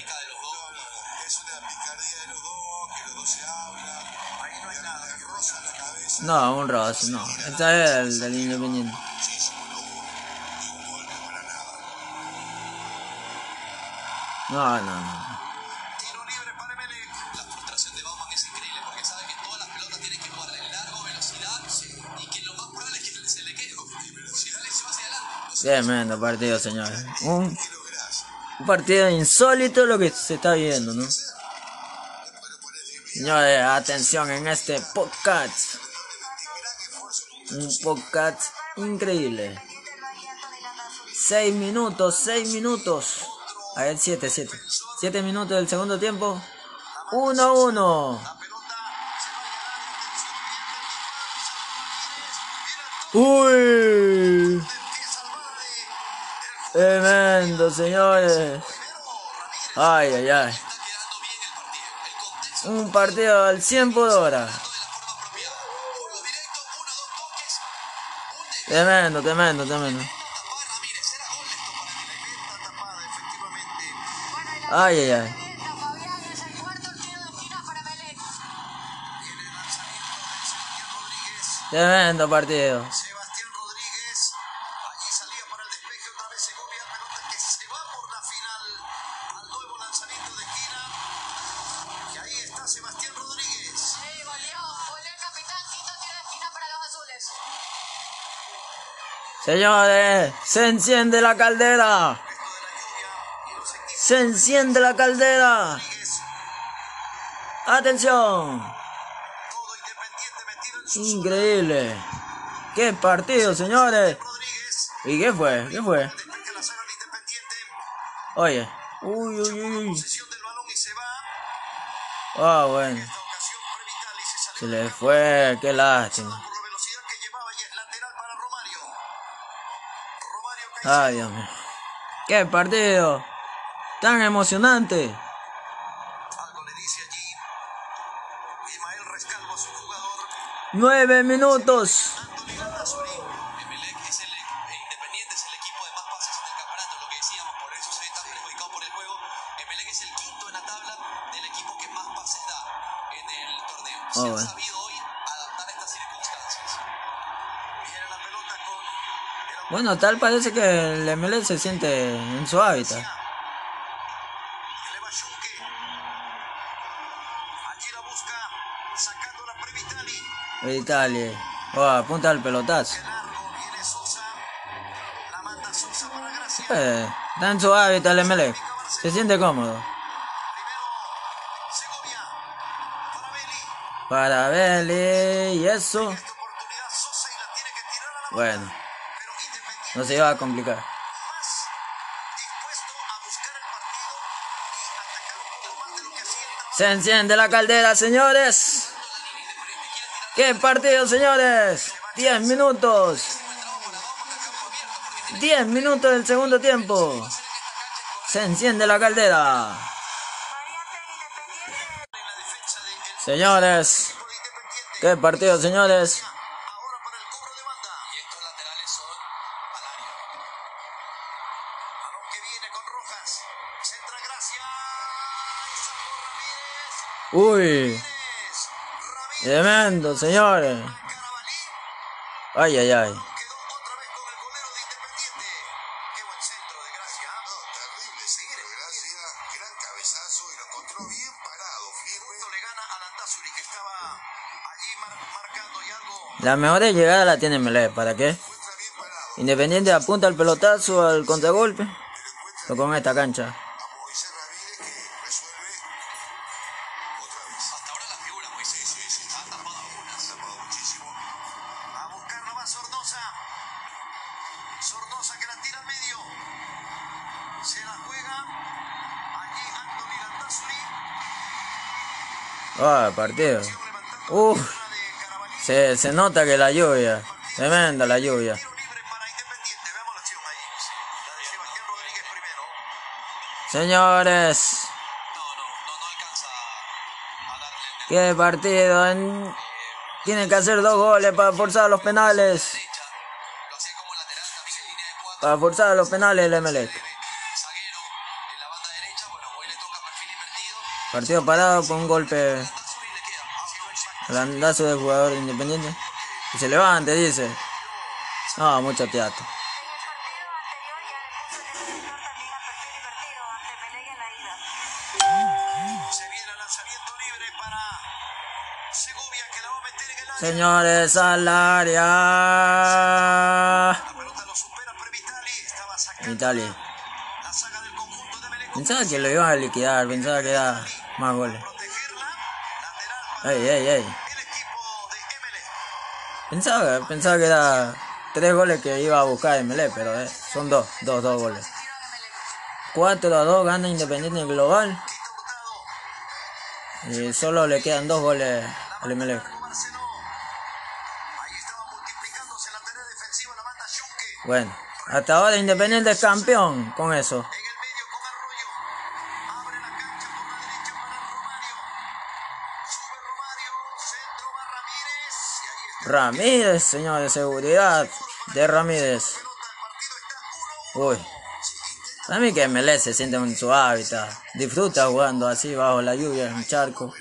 No, un roce, no. Este es el del Independiente. No, no, no. Tremendo partido, señores. Un, un partido insólito lo que se está viendo, ¿no? Señores, atención en este podcast. Un podcast increíble. Seis minutos, seis minutos. A ver, siete, siete. Siete minutos del segundo tiempo. Uno, uno. Uy. Tremendo, señores. Ay, ay, ay. Un partido al cien por hora. Tremendo, tremendo, tremendo. Ay, ay, ay. Tremendo partido. Señores, se enciende la caldera. Se enciende la caldera. Atención. Increíble. Qué partido, señores. ¿Y qué fue? ¿Qué fue? Oye. Uy, uy, uy. Ah, oh, bueno. Se le fue, qué lástima. Ay, Dios mío. ¡Qué partido! ¡Tan emocionante! Algo le dice allí. Ismael Rescalvo, su jugador. ¡Nueve minutos! Landázuri. Emelec es el Independiente, es el equipo de más pases en el campeonato, lo que decíamos, por eso se está perjudicado por el juego. Emelec es el quinto en la tabla del equipo que más pases da en el torneo. Oh, se ha sabido hoy adaptar estas circunstancias. Viene la pelota con. Bueno, tal parece que el Emelec se siente en su hábitat. Vitali. Oh, apunta al pelotazo. Eh, está en su hábitat el Emelec. Se siente cómodo. Faravelli. Y eso. Bueno. No se iba a complicar. Se enciende la caldera, señores. ¡Qué partido, señores! diez minutos. diez minutos del segundo tiempo. Se enciende la caldera. Señores. ¡Qué partido, señores! Viene con Rojas, centra Gracia, Ramírez. Uy. Tremendo, señores. Ay, ay, ay. Las mejores llegadas la tiene Melé, ¿para qué? Independiente apunta al pelotazo, al contragolpe. Lo con esta cancha. Ah, oh, partido. Uh, se, se nota que la lluvia. Tremenda la lluvia. Señores. Qué partido. En... Tienen que hacer dos goles para forzar los penales. Para forzar los penales el Emelec. Partido parado con un golpe. Landazo del jugador de Independiente. Y se levante, dice. No, mucho teatro. Se viene el lanzamiento libre para Segovia, que la va a meter en el área. Señores, al área. La pelota lo supera por Vitali. Estaba sacando. Vitali. La saga del conjunto de Melé. Pensaba que lo iban a liquidar, pensaba que era. Más goles. Ey, ey, ey. Pensaba, pensaba que era tres goles que iba a buscar Melé, pero eh, son dos, dos, dos goles. cuatro a dos gana Independiente global. Y solo le quedan dos goles al Melé. Bueno, hasta ahora Independiente es campeón con eso. Ramírez, señor de seguridad de Ramírez. Uy, a mí que Melé se siente en su hábitat. Disfruta jugando así bajo la lluvia en un charco.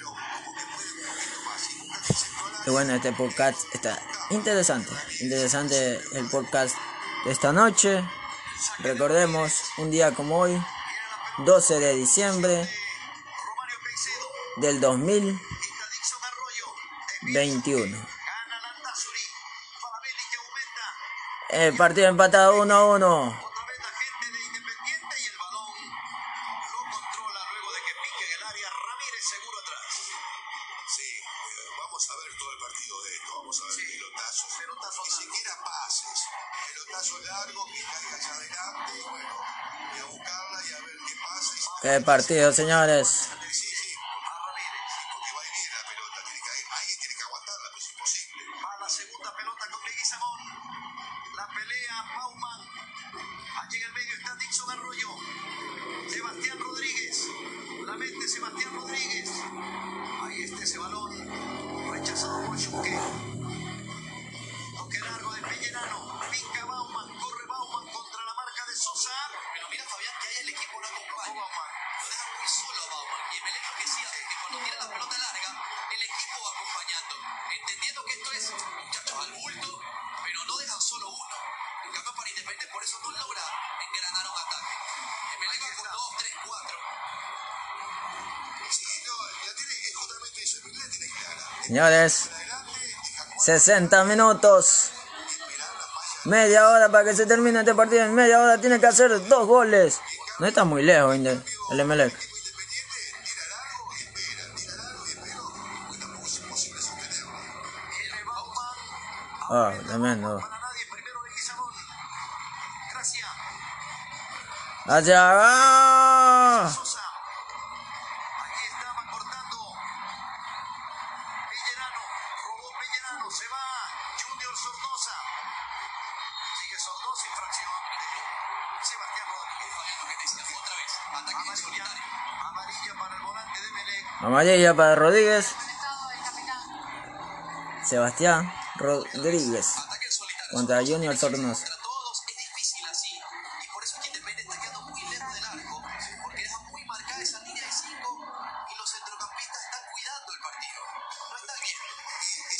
Y bueno, este podcast está interesante. Interesante el podcast de esta noche. Recordemos, un día como hoy, doce de diciembre del dos mil veintiuno. El partido empatado uno a uno. Otra vez la gente de Independiente y el balón lo controla luego de que pique en el área. Ramírez seguro atrás. Sí, vamos a ver todo el partido de esto. Vamos a ver sí. pelotazos, pelotazos ni largo. siquiera pases. Pelotazos largos que caiga hacia adelante. Y bueno, voy a buscarla y a ver qué pasa. Qué partido, señores. Sí, sí, a Ramírez. Porque va a venir la pelota, tiene que ir. Ahí tiene que aguantarla, pues es imposible. Va la segunda pelota con Leguizamón. La pelea Bauman. Allí en el medio está Dixon Arroyo. Sebastián Rodríguez. La mete Sebastián Rodríguez. Ahí está ese balón. Rechazado por Chuken. Toque largo de Pellerano. Pica Bauman. Corre Bauman contra la marca de Sosa. Pero mira, Fabián, que ahí el equipo no acompaña. Bauman. Lo deja muy solo a Bauman. Y Melé lo que sí hace es que cuando tira la pelota larga, el equipo va acompañando. Entendiendo que esto es, muchachos, al bulto. Pero no dejan solo uno. El cambio para Independiente, por eso no logra engranar un ataque. Emelec va con dos, tres, cuatro. Sí, no, la tiene que justamente eso. Emelec tiene clara. Señores, sesenta minutos. Media hora para que se termine este partido. En media hora tiene que hacer dos goles. No está muy lejos el Emelec. Ah, oh, tremendo. Gracia. ¡Ah! Allí estaba cortando Pellerano. Robó Pellerano. Se va Junior Sornosa. Sigue Sornosa, infracción. Sebastián Rodríguez. Otra vez. Ataque en solitario. Amarilla para el volante de Melé. Amarilla para Rodríguez. Sebastián Rodríguez contra Junior Sornosa.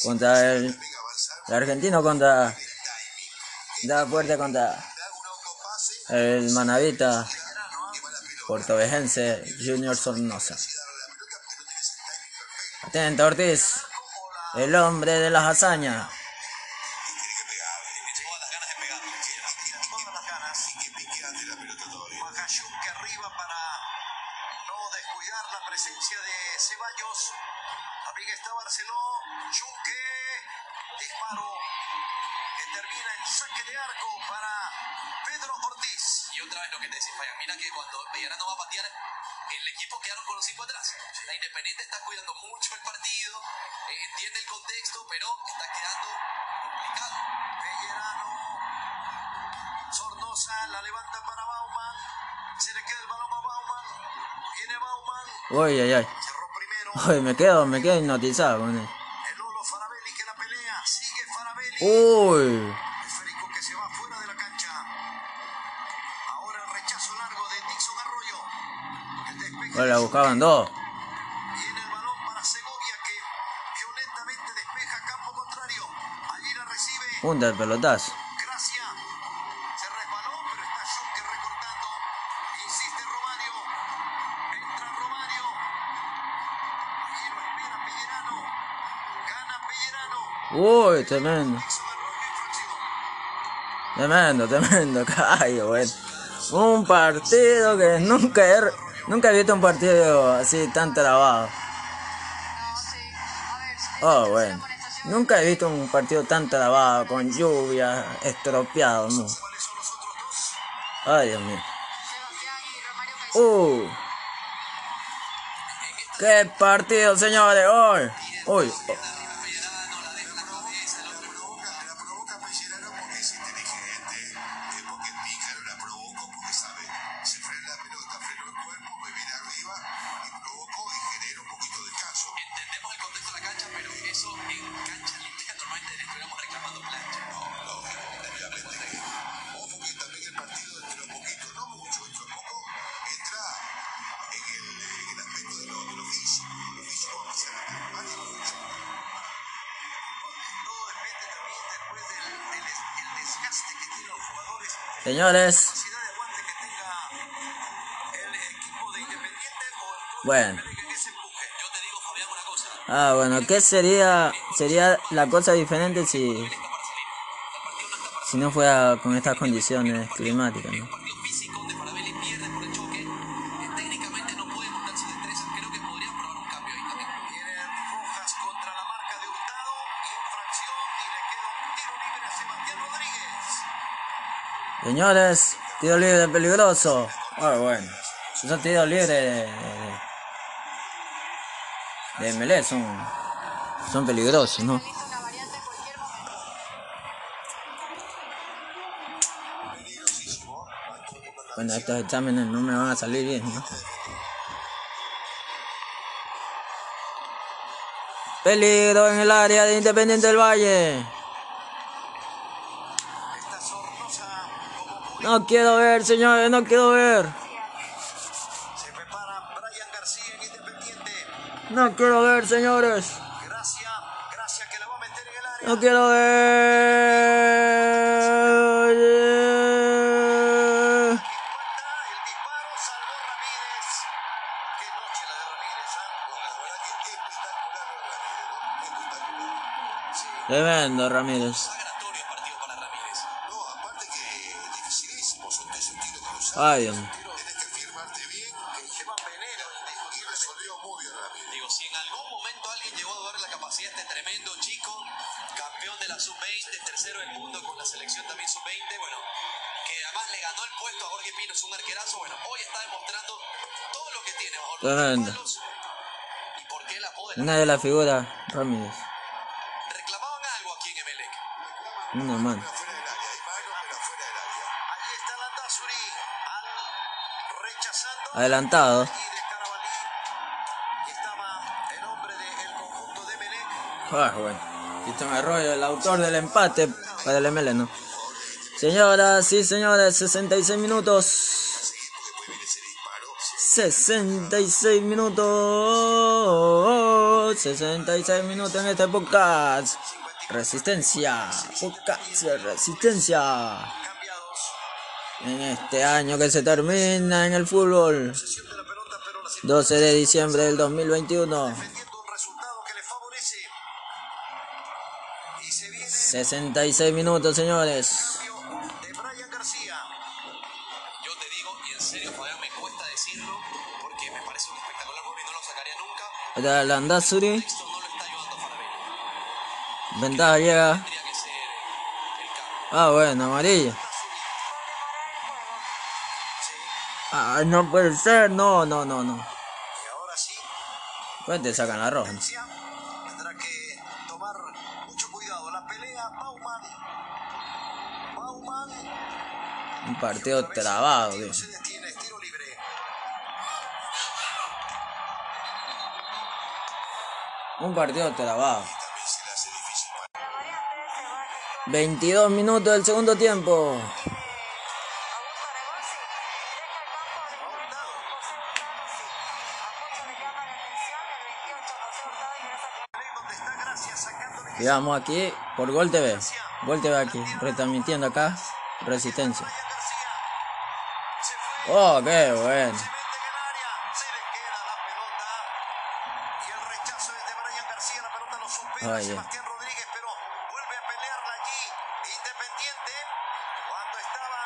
contra el, el argentino, contra da fuerte contra el manavita puertovejense Junior Sornosa. Atenta Ortiz, el hombre de las hazañas. Uy, ay, ay. Uy, me quedo, me quedo hipnotizado con él. El Lolo Faravelli que la pelea, sigue Faravelli. Uy. Esférico que se va fuera de la cancha. Ahora el rechazo largo de Dixon Arroyo. El despeje. Bueno, la buscaban dos. Viene el balón para Segovia que violentamente despeja campo contrario. Allí la recibe. Punta el pelotazo. Gracia. Se resbaló, pero está Chuken recortando. Insiste Romario. Entra Romario. Aquí lo espera Pellerano. Gana Pellerano. Uy, tremendo. Tremendo, tremendo. Caballo, bueno. Un partido que nunca he, nunca he visto un partido así tan trabado. Oh, bueno. Nunca he visto un partido tan trabado, con lluvia, estropeado, no. Ay, Dios mío. Uh. ¡Qué partido, señores! ¡Hoy! Oh, ¡Uy! Oh, oh. Señores, bueno, ah, bueno, ¿qué sería sería la cosa diferente si si no fuera con estas condiciones climáticas, ¿no? Señores, tiro libre peligroso. Ah, bueno. Son tiros libres de, de, de Melé, son, son peligrosos, ¿no? Bueno, estos exámenes no me van a salir bien, ¿no? Peligro en el área de Independiente del Valle. No quiero ver, señores, no quiero ver. Se prepara Brian García en Independiente. No quiero ver, señores. Gracia, Gracia que la va a meter en el área. No quiero ver. El disparo salvó Ramírez. Qué noche la de Ramírez. Espectacular. Tremendo, Ramírez. Ay, Dios mío. Tienes que firmarte bien en Gemán Veneno y resolvió muy bien Ramírez. Digo, si en algún momento alguien llegó a ver la capacidad de este tremendo chico, campeón de la sub veinte, tercero del mundo con la selección también sub veinte, bueno, que además le ganó el puesto a Jorge Pino, es un arquerazo, bueno, hoy está demostrando todo lo que tiene. Tremendo. ¿Y por qué la poder? Una de las figuras, Ramírez. ¿Reclamaban algo aquí en Emelec? No, man. Adelantado. Ah, bueno. Dixon Arroyo, el autor del empate para el Emelec, ¿no? Señoras y señores, sesenta y seis minutos. sesenta y seis minutos. fútbol, sesenta y seis minutos en este podcast. Resistencia, podcast de resistencia. En este año que se termina en el fútbol, doce de diciembre del dos mil veintiuno. sesenta y seis minutos, señores. De Brian García. Yo te digo, y en serio, todavía me cuesta decirlo porque me parece un espectacular gol y no lo sacaría nunca. Landázuri. Ventaja llega. Ah, bueno, amarilla. Ah, no puede ser. No, no, no, no. Pues te sacan la roja. Un partido trabado, tío. Un partido trabado. veintidós minutos del segundo tiempo. Quedamos aquí por Gol T V. Gol T V aquí, retransmitiendo acá. Resistencia. Oh, qué bueno. Oye. Sebastián Rodríguez, pero vuelve a pelearla allí Independiente cuando estaba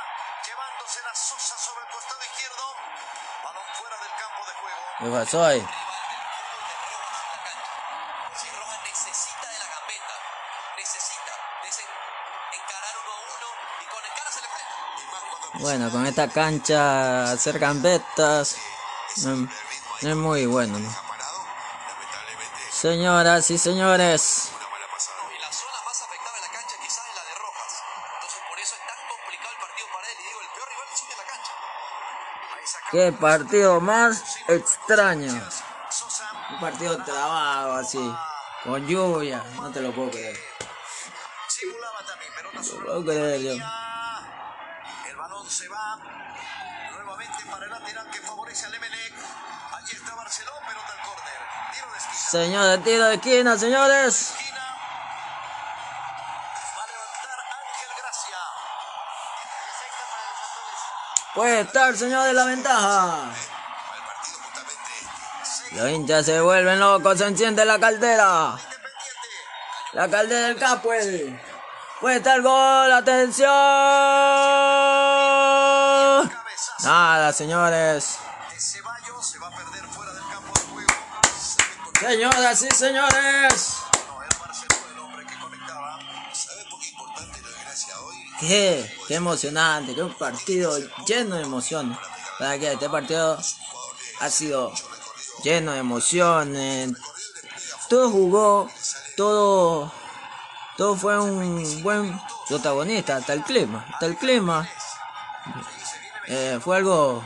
llevándose la Sosa sobre el costado izquierdo, balón fuera del campo de juego. ¿Qué pasó ahí? Si Rojas necesita de la gambeta, necesita encarar uno a uno y con el cara se le frena. Bueno, con esta cancha hacer gambetas no es muy bueno, ¿no? Señoras y señores, y la zona más afectada de la cancha quizás es la de Rojas. Entonces por eso es tan complicado el partido para él. Y digo, el peor rival es de la cancha. Qué partido más extraño. Un partido trabado así, con lluvia. No te lo puedo creer. No te lo puedo creer yo. El balón se va nuevamente para el lateral que favorece al Emelec. Allí está Barceló, pero tal córner. Tiro de esquina. Señores, tiro de esquina, señores. Esquina. Va a levantar Ángel Gracia. Puede estar, señores, la ventaja. Los hinchas se vuelven locos, se enciende la caldera. La caldera del Capuel. Puede estar gol, atención. Nada, señores. Señoras y señores. Qué, qué emocionante, qué un partido lleno de emociones. Para que este partido ha sido lleno de emociones. Todo jugó, todo, todo fue un buen protagonista hasta el clima, hasta el clima. Eh, fue algo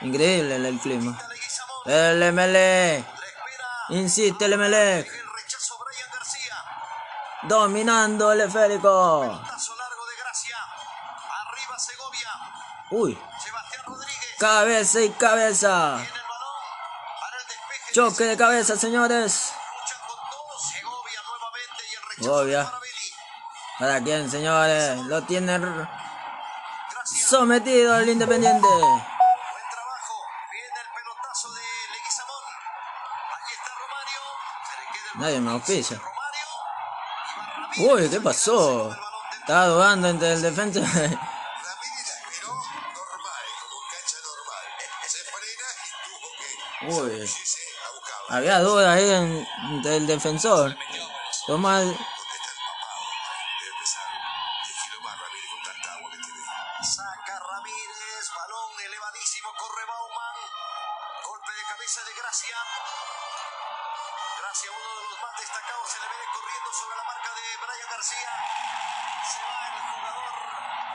increíble el clima. El Emelec. Insiste el Emelec. Dominando el esférico. Pelotazo largo de Gracia. Arriba Segovia. Uy. Sebastián Rodríguez. Cabeza y cabeza. Tiene el balón para el despeje. Choque de cabeza, señores. Luchan con todo. Segovia nuevamente y el rechazo Segovia. De Faravelli. ¿Para quién, señores? Lo tiene Gracia. Sometido al Independiente. Nadie me auspicia. Uy, ¿qué pasó? Estaba dudando entre el defensa. Uy, había duda ahí en, entre el defensor. Toma el... Saca Ramírez, balón elevadísimo, corre Bauman. Golpe de cabeza de Gracia. Gracia, uno de los más destacados, se le viene corriendo sobre la marca de Brian García. Se va el jugador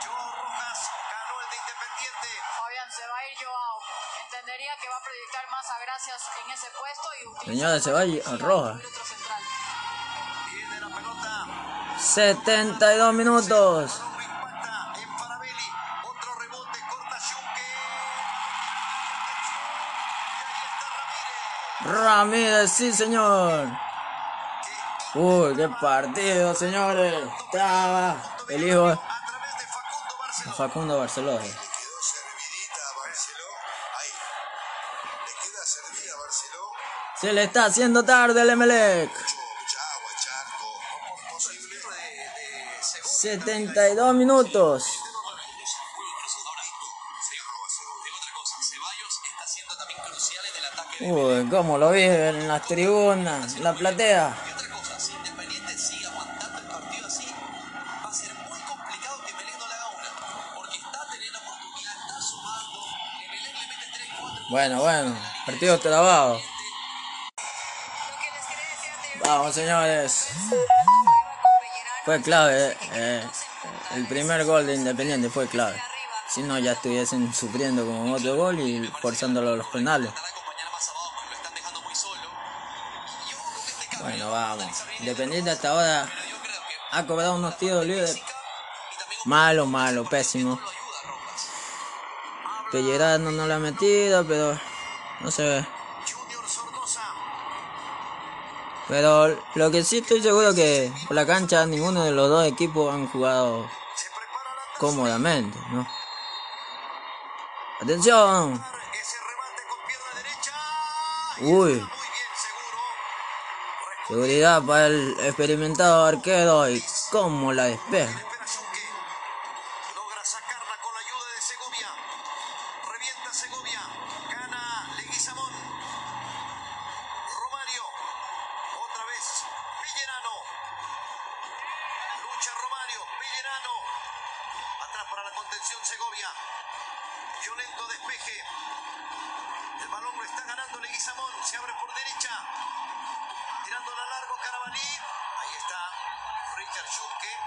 Joao Rojas, ganó el de Independiente. Fabián, se va a ir Joao. Entendería que va a proyectar más a Gracias en ese puesto y utiliza. Señora, se va a ir a Rojas. Viene la pelota. setenta y dos minutos. El balón impacta en Faravelli. Otro rebote, corta Chuken. Y ahí está Ramírez. Ramírez, sí señor. Uy, qué partido, señores. Estaba el hijo de Facundo Barceló. Se le está haciendo tarde al Emelec. setenta y dos minutos. Uy, cómo lo viven en las tribunas, la platea. Bueno, bueno, partido trabado. Vamos, señores. Fue clave, eh, el primer gol de Independiente fue clave. Si no, ya estuviesen sufriendo con otro gol y forzándolo a los penales. Bueno, vamos. Independiente hasta ahora ha cobrado unos tiros libres. Malo, malo, pésimo. Pellerano no la ha metido, pero no se ve. Pero lo que sí estoy seguro que por la cancha ninguno de los dos equipos han jugado cómodamente, ¿no? ¡Atención! ¡Uy! Seguridad para el experimentado arquero y cómo la despeja. Logra sacarla con la ayuda de Segovia. Revienta Segovia. Gana Leguizamón. Romario. Otra vez. Pellerano. Lucha Romario. Pellerano. Atrás para la contención Segovia. Violento despeje. El balón lo está ganando Leguizamón. Se abre por derecha. Tirándola largo Carabalí, ahí está Richard Chuken,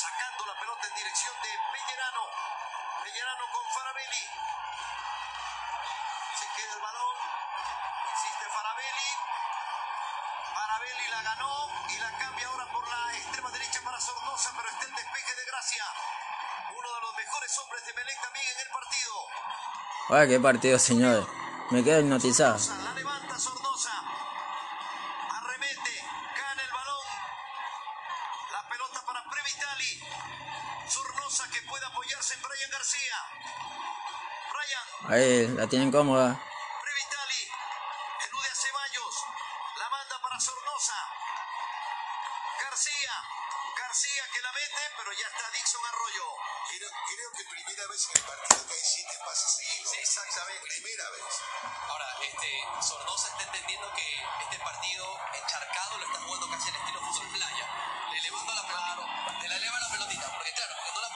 sacando la pelota en dirección de Pellerano, Pellerano con Faravelli, se queda el balón, insiste Faravelli, Faravelli la ganó y la cambia ahora por la extrema derecha para Sornosa, pero está el despeje de Gracia, uno de los mejores hombres de Melé también en el partido. Oye, qué partido, señores, me quedo hipnotizado. Pelota para Previtali, Sornosa que puede apoyarse en Brian García. Brian. Ahí, la tienen cómoda. Previtali, elude a Ceballos, la manda para Sornosa. García, García que la mete, pero ya está Dixon Arroyo. Creo, creo que primera vez en el partido que hay siete pases seguidos. Exactamente, primera vez. Ahora, este, Sornosa está entendiendo que este partido encharcado lo está jugando casi en estilo fútbol playa.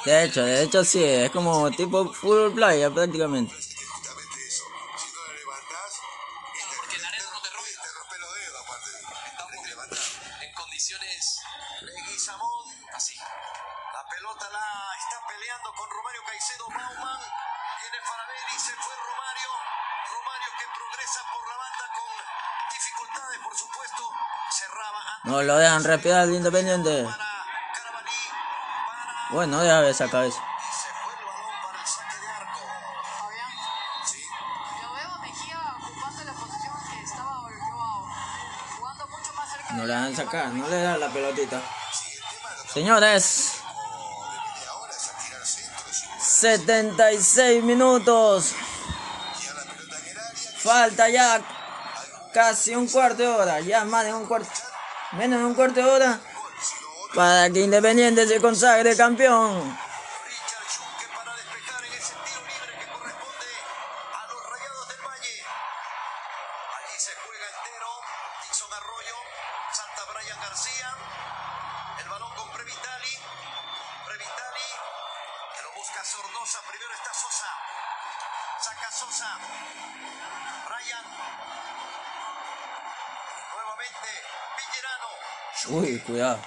De hecho, de hecho sí, es como tipo fútbol playa prácticamente. No lo dejan respirar el Independiente. Bueno, deja ver esa cabeza. No le dejan sacar, no le dan la pelotita. Señores, setenta y seis minutos. Falta ya casi un cuarto de hora, ya más de un cuarto. Menos de un cuarto de hora para que Independiente se consagre campeón. Richard Chuken para despejar en ese tiro libre que corresponde a los Rayados del Valle. Allí se juega entero. Dixon Arroyo, salta Brian García. El balón con Previtali. Previtali que lo busca Sornosa. Primero está Sosa. Saca Sosa. Brian. Nuevamente Pellerano. Uy, cuidado.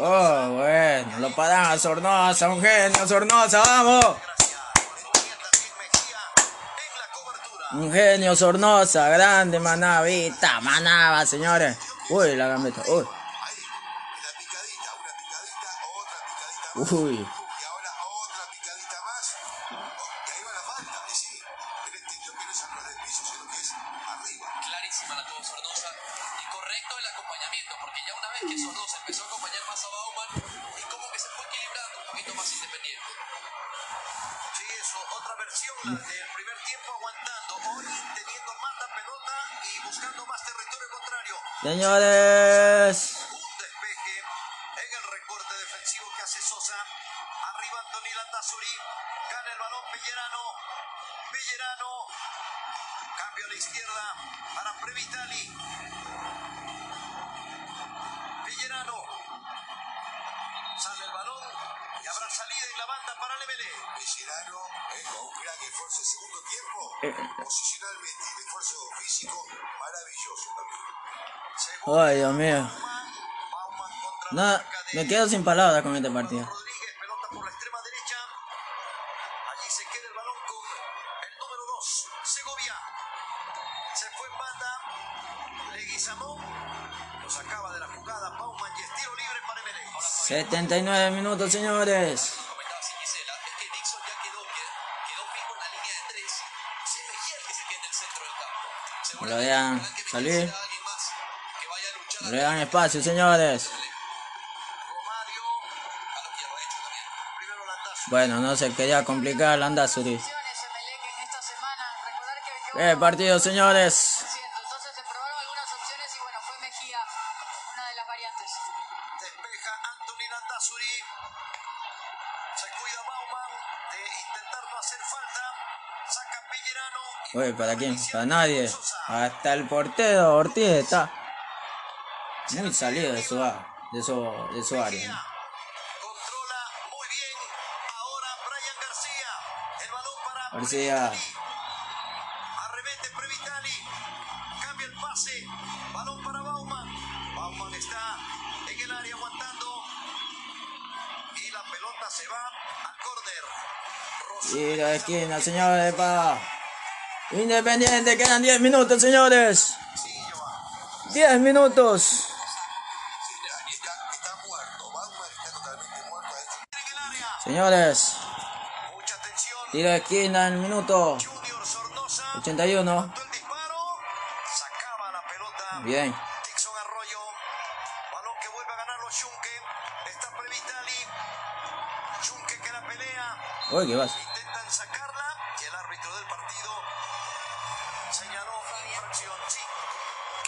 Oh, bueno, lo paran a Sornosa, un genio, Sornosa, vamos. Gracias, por izquierda, Mejía, en la cobertura. Un genio, Sornosa, grande, manavita, manaba, señores. Uy, la gambeta, uy. Uy. Y ahora otra picadita más. Y ahí va la falta, sí. treinta y dos minutos atrás del piso, sino que es arriba. Clarísima la tuvo Sornosa. Y correcto el acompañamiento, porque ya una vez que Sornosa empezó a acompañar más a Bauman, y como que se fue equilibrando un poquito más Independiente. Sí, eso, otra versión, la del primer tiempo aguantando. Hoy teniendo más la pelota y buscando más territorio contrario. Señores. Landázuri, gana el balón Pellerano, Pellerano, cambio a la izquierda para Previtali, Pellerano, sale el balón y habrá salida en la banda para Melé. Pellerano, eh, con un gran esfuerzo en segundo tiempo, posicionalmente y esfuerzo físico maravilloso también. Segundo, ay, Dios mío. Bauman, Bauman contra nada, me quedo sin palabras con este partido. Segovia, se fue en banda, Leguizamón, lo sacaba de la jugada, Bauman y estilo libre para Melé. setenta y nueve minutos, señores. Lo que comentaba Gisela es que Dixon ya quedó, quedó fijo en la línea de tres. Se veía que se quede en el centro del campo. No le dan salir, no le dan espacio, señores. Bueno, no se quería complicar Landázuri. Eh, partido, señores. Sí, entonces se probaron algunas opciones y bueno, fue Mejía una de las variantes. Despeja Anthony Landázuri. Se cuida Bauman de intentar no hacer falta. Saca Pellerano. Uy, ¿para quién? Para nadie. Hasta el portero Ortiz está muy salido de su, de su, de su área. Controla muy bien. Ahora Brian García. El balón para García. Balón para Bauman. Bauman está en el área aguantando. Y la pelota se va al córner. Y la esquina, señores, para Independiente. Quedan diez minutos, señores. diez minutos. Está, está muerto. Bauman está totalmente muerto. Señores. Mucha atención. Tiro de esquina en el minuto ochenta y uno. Bien. Dixon Arroyo. Balón que vuelve a ganar los Chuken. Está Previtali. Chuken que la pelea. Uy, ¿qué vas? Intentan sacarla. Y el árbitro del partido señaló una infracción. Sí.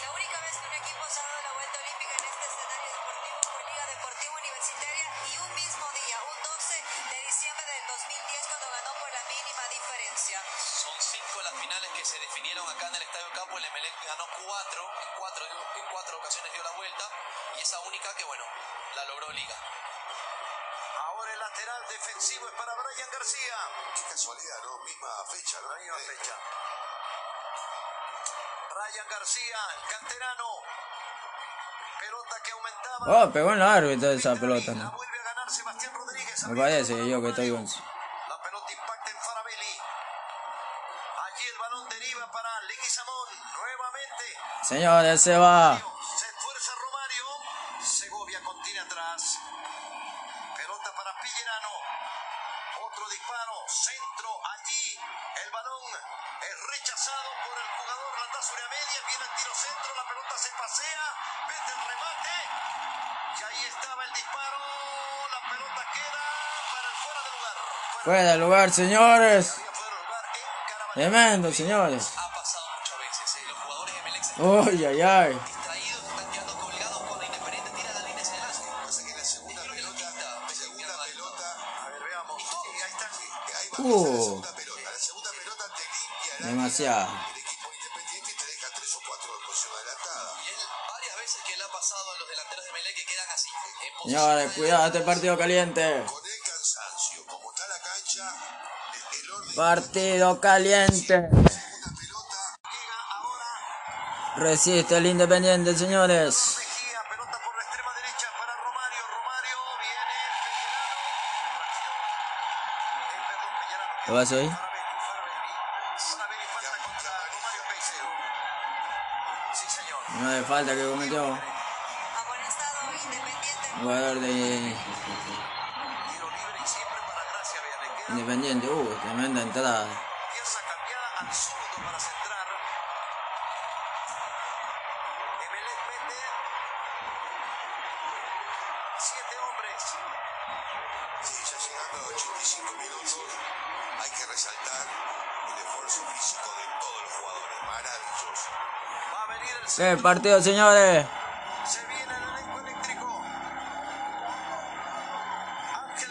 La única vez que un equipo se ha dado la vuelta olímpica en este escenario deportivo fue Liga Deportiva Universitaria. Y un mismo día, un doce de diciembre del dos mil diez, cuando ganó por la mínima diferencia. Son cinco las finales que se definieron acá en el Estadio Campo. El Emelec ganó cuatro. En cuatro ocasiones dio la vuelta y esa única que, bueno, la logró Liga. Ahora el lateral defensivo es para Brian García. Qué casualidad, ¿no? Misma fecha, ¿no? Misma eh. fecha. Brian García, el canterano. Pelota que aumentaba. Oh, pegó en la árbitro esa pelota, ¿no? La vuelve a ganar Sebastián Rodríguez. Me parece que yo que estoy once. La pelota impacta en Faravelli. Allí el balón deriva para Leguizamón. Señores, se va. Se esfuerza Romario. Segovia continúa atrás. Pelota para Pellerano. Otro disparo. Centro allí. El balón es rechazado por el jugador Landázuri a media. Viene el tiro centro. La pelota se pasea. Vete el remate. Y ahí estaba el disparo. La pelota queda para el fuera de lugar. Fuera, fuera de lugar, señores. Tremendo, señores. Uy, ay, ay. Distraídos, están quedando colgados cuando Independiente tira la línea hacia adelante. Pasa que la segunda pelota, segunda pelota, a ver, veamos. Ahí está, ahí va la segunda pelota. La segunda pelota te limpia. Demasiado. El equipo Independiente te deja tres o cuatro en posición adelantada. Y él, varias veces que le ha pasado a los delanteros de Melé que quedan así. Señores, cuidado, este partido caliente. Con el cansancio, como está la cancha, el orden. Partido caliente. Resiste el Independiente, señores. Mejía, pelota por la extrema derecha para Romario. Romario viene Pellerano. ¿Qué vas a hacer? Faravelli, Faravelli, Faravelli, falta contra Una de falta que cometió. Jugador de Independiente. Uh, tremenda entrada. Pieza cambiada al zurdo para centrar. Emelec vende siete hombres. Sí, ya llegando a ochenta y cinco minutos. Hay que resaltar el esfuerzo físico de todos los jugadores. Maravilloso. Va a venir el segundo. ¡Qué partido, señores! Se viene el elenco eléctrico. Ángel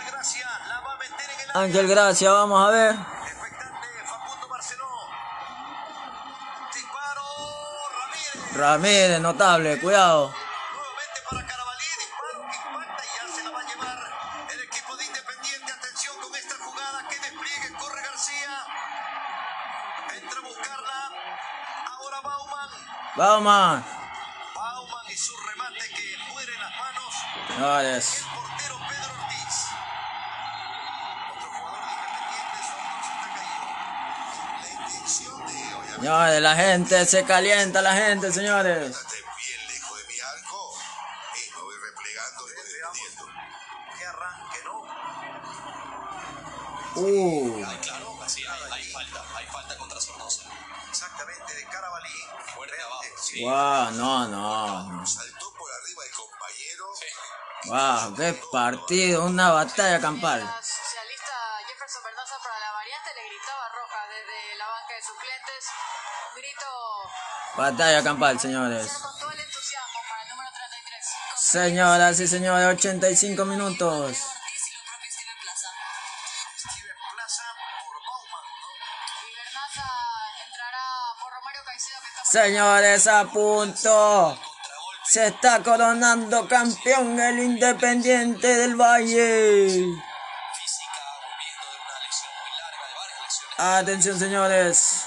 Gracia la va a meter en el área. Ángel Gracia, vamos a ver. Expectante, Facundo Barceló. Disparo, Ramírez. Ramírez, notable, cuidado. Nuevamente para Carabalí, disparo que impacta y ya se la va a llevar el equipo de Independiente. Atención con esta jugada, que despliegue, corre García. Entra a buscarla. Ahora Bauman. Bauman. El portero Pedro Ortiz. Otro jugador de Independiente, Sornosa, está caído. La intención de hoy. Señores, la gente se calienta, la gente, señores. Estate bien lejos de mi arco. Y me voy replegando y voy defendiendo. Que arranque, ¿no? Uh. Ahí, claro, así hay, hay falta. Hay falta contra Sornosa. Exactamente, de Carabalí. Fuerte abajo. Sí. Wow, no, no. Saltó por arriba el compañero. Sí. Wow, qué partido, una batalla campal. Se alista Jefferson Verdosa para la variante, le gritaba Rojas desde la banca de suplentes. Un grito. Batalla campal, señores. Con todo el entusiasmo para el número treinta y tres. Señoras y señores, ochenta y cinco minutos. Señores, a punto. Se está coronando campeón el Independiente del Valle. Atención, señores.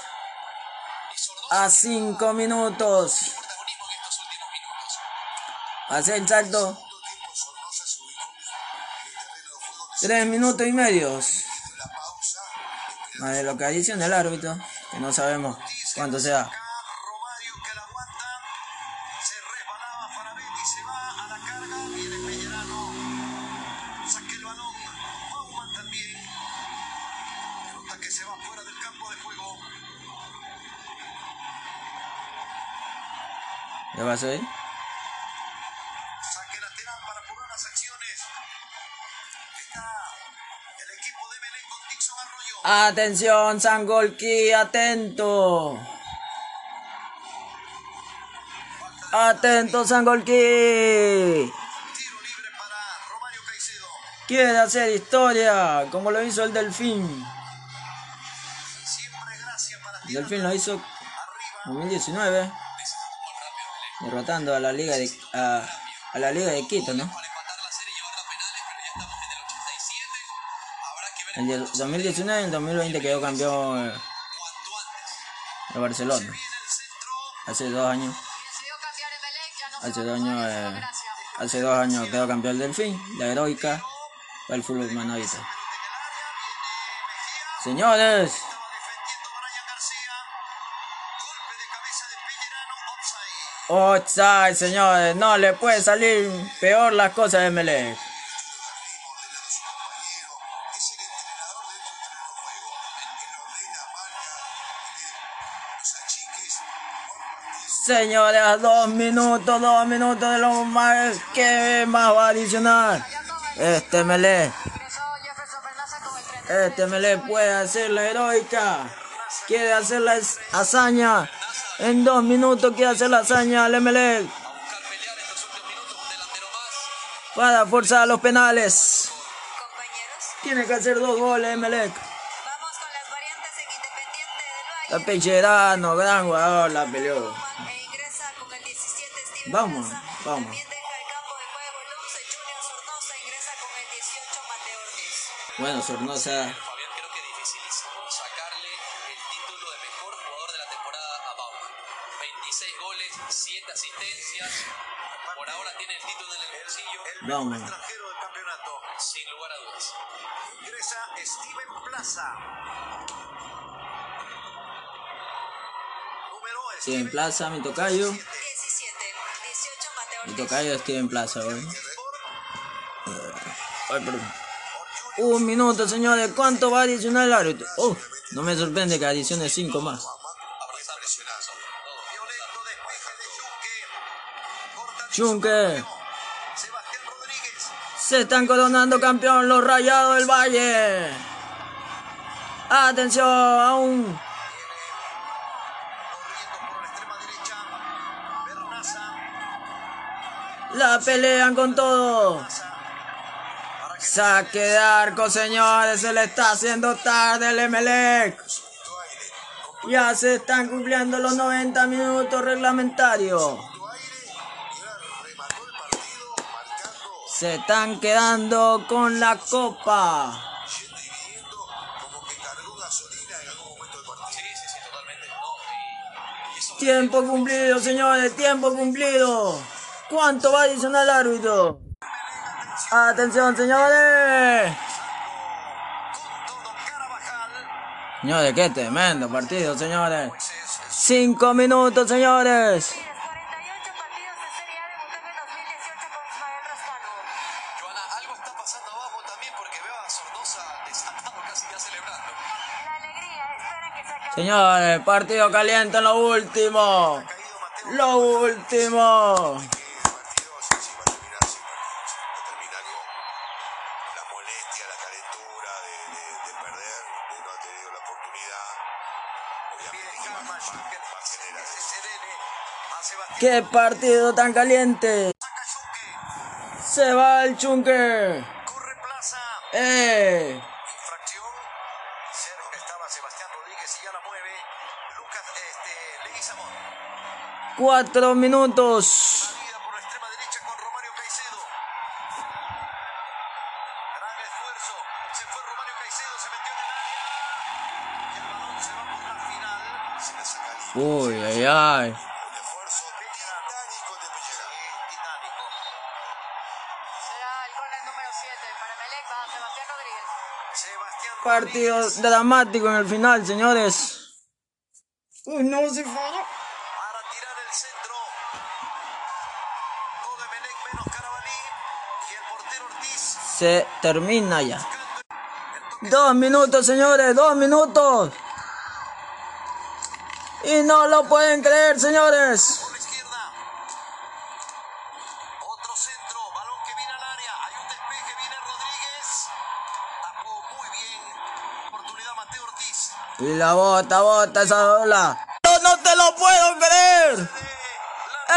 A cinco minutos. Hace el salto. Tres minutos y medios. Más de lo que adiciona el árbitro, que no sabemos cuánto sea. ¿Qué pasó ahí? Saque lateral para apurar las acciones. Está el equipo de Melé con Dixon Arroyo. Atención, Sangolquí, atento. Atento, Sangolquí. Tiro libre para Romario Caicedo. Quiere hacer historia, como lo hizo el Delfín. Siempre Gracia para tirar. Delfín lo hizo arriba. dos mil diecinueve. Derrotando a la Liga de a, a la Liga de Quito, ¿no? En el dos mil diecinueve y en dos mil veinte quedó campeón el Barcelona. Hace dos años. Hace dos años eh, hace dos años quedó campeón el Delfín, la heroica para el fútbol manavita. Señores, offside, señores, no le puede salir peor las cosas de Melé. Señores, a dos minutos, dos minutos de lo más que más va a adicionar este Melé. Este Melé puede hacer la heroica, quiere hacer la hazaña. En dos minutos quiere hacer la hazaña al Emelec. Para forzar los penales. Tiene que hacer dos goles Emelec. Vamos con las variantes en Independiente del Valle. La Pellerano, gran jugador, la peleó. Vamos, vamos. Bueno, Sornosa. Vamos. Extranjero del campeonato, sin lugar a dudas. Ingresa Steven Plaza. Número Steven Plaza, mi tocayo. diecisiete. Mi tocayo estoy en Plaza hoy. Ay, perdón. Un minuto, señores. ¿Cuánto va a adicionar el árbitro? Oh, no me sorprende que adicione cinco más. Chuken. Se están coronando campeón los Rayados del Valle. Atención, aún. La pelean con todo. Saque de arco, señores. Se le está haciendo tarde el Emelec. Ya se están cumpliendo los noventa minutos reglamentarios. Se están quedando con la copa. Tiempo cumplido, señores. Tiempo cumplido. ¿Cuánto va a adicionar el árbitro? ¡Atención, señores! Señores, qué tremendo partido, señores. Cinco minutos, señores. Algo está pasando abajo también porque veo a Sornosa desatado casi ya celebrando. Señores, partido caliente en lo último. Lo último. ¡Qué partido tan caliente! ¡Se va el Chuken! ¡Corre Plaza! ¡Eh! Infracción. Cero estaba Sebastián Rodríguez y ya la mueve Lucas este, Leguizamón. Cuatro minutos. Salida por la extrema derecha con Romario Caicedo. Gran esfuerzo. Se fue Romario Caicedo, se metió en el área. Y el balón se va por la final. Se la saca libre. Uy, ay, ay. Partido dramático en el final, señores. Uy, no, se falló. Para tirar el centro. Todo de Melec menos Carabalí. Y el portero Ortiz. Se termina ya. Dos minutos, señores. Dos minutos. Y no lo pueden creer, señores. Por la izquierda. Otro centro. Balón que viene al área. Hay un despeje. Viene Rodríguez. Tapó muy bien. Y la bota, bota esa bola. No, no te lo puedo creer.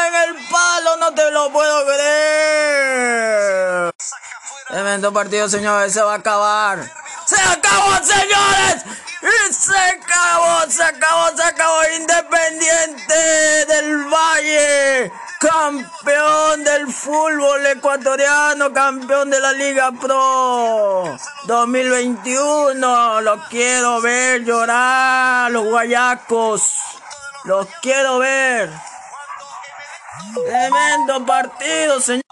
En el palo, no te lo puedo creer. Tremendo partido, señores. Se va a acabar. ¡Se acabó, señores! ¡Y se acabó, se acabó, se acabó! Independiente del Valle, campeón del fútbol ecuatoriano, campeón de la Liga Pro dos mil veintiuno. Los quiero ver llorar, los guayacos. Los quiero ver. Tremendo partido, señor.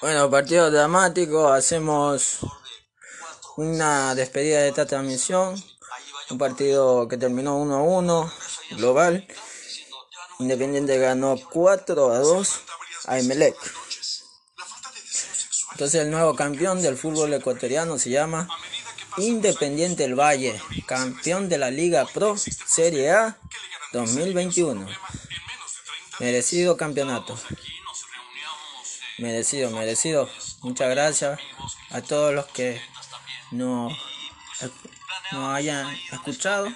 Bueno, partido dramático. Hacemos una despedida de esta transmisión. Un partido que terminó uno a uno global. Independiente ganó cuatro a dos a Emelec. Entonces el nuevo campeón del fútbol ecuatoriano se llama Independiente del Valle, campeón de la Liga Pro Serie A dos mil veintiuno. Merecido campeonato. Merecido, merecido. Muchas gracias a todos los que nos, nos hayan escuchado.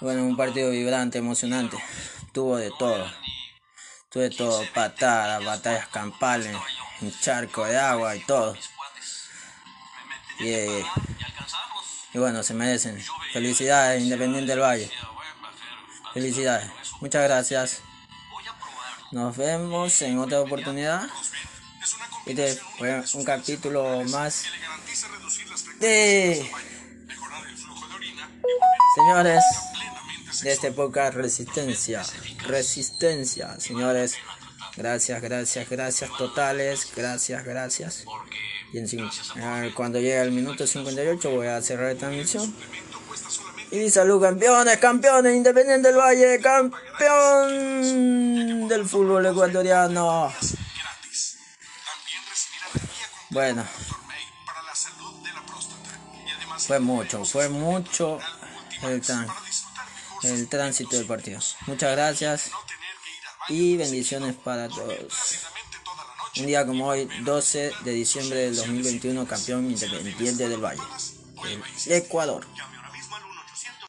Bueno, un partido vibrante, emocionante. Tuvo de todo, tuvo de todo, patadas, batallas campales, un charco de agua y todo. Y, y, y bueno, se merecen. Felicidades, Independiente del Valle. Felicidades. Muchas gracias. Nos vemos en otra oportunidad. Este fue un capítulo más de... Señores... de este podcast Resistencia, Resistencia, señores, gracias, gracias, gracias totales, gracias, gracias, y en cinco, eh, cuando llegue el minuto cincuenta y ocho voy a cerrar la transmisión, y salud campeones, campeones, Independiente del Valle, campeón del fútbol ecuatoriano. Bueno, fue mucho, fue mucho el, trán, el tránsito del partido. Muchas gracias y bendiciones para todos. Un día como hoy, doce de diciembre del dos mil veintiuno, campeón Independiente del Valle, el Ecuador.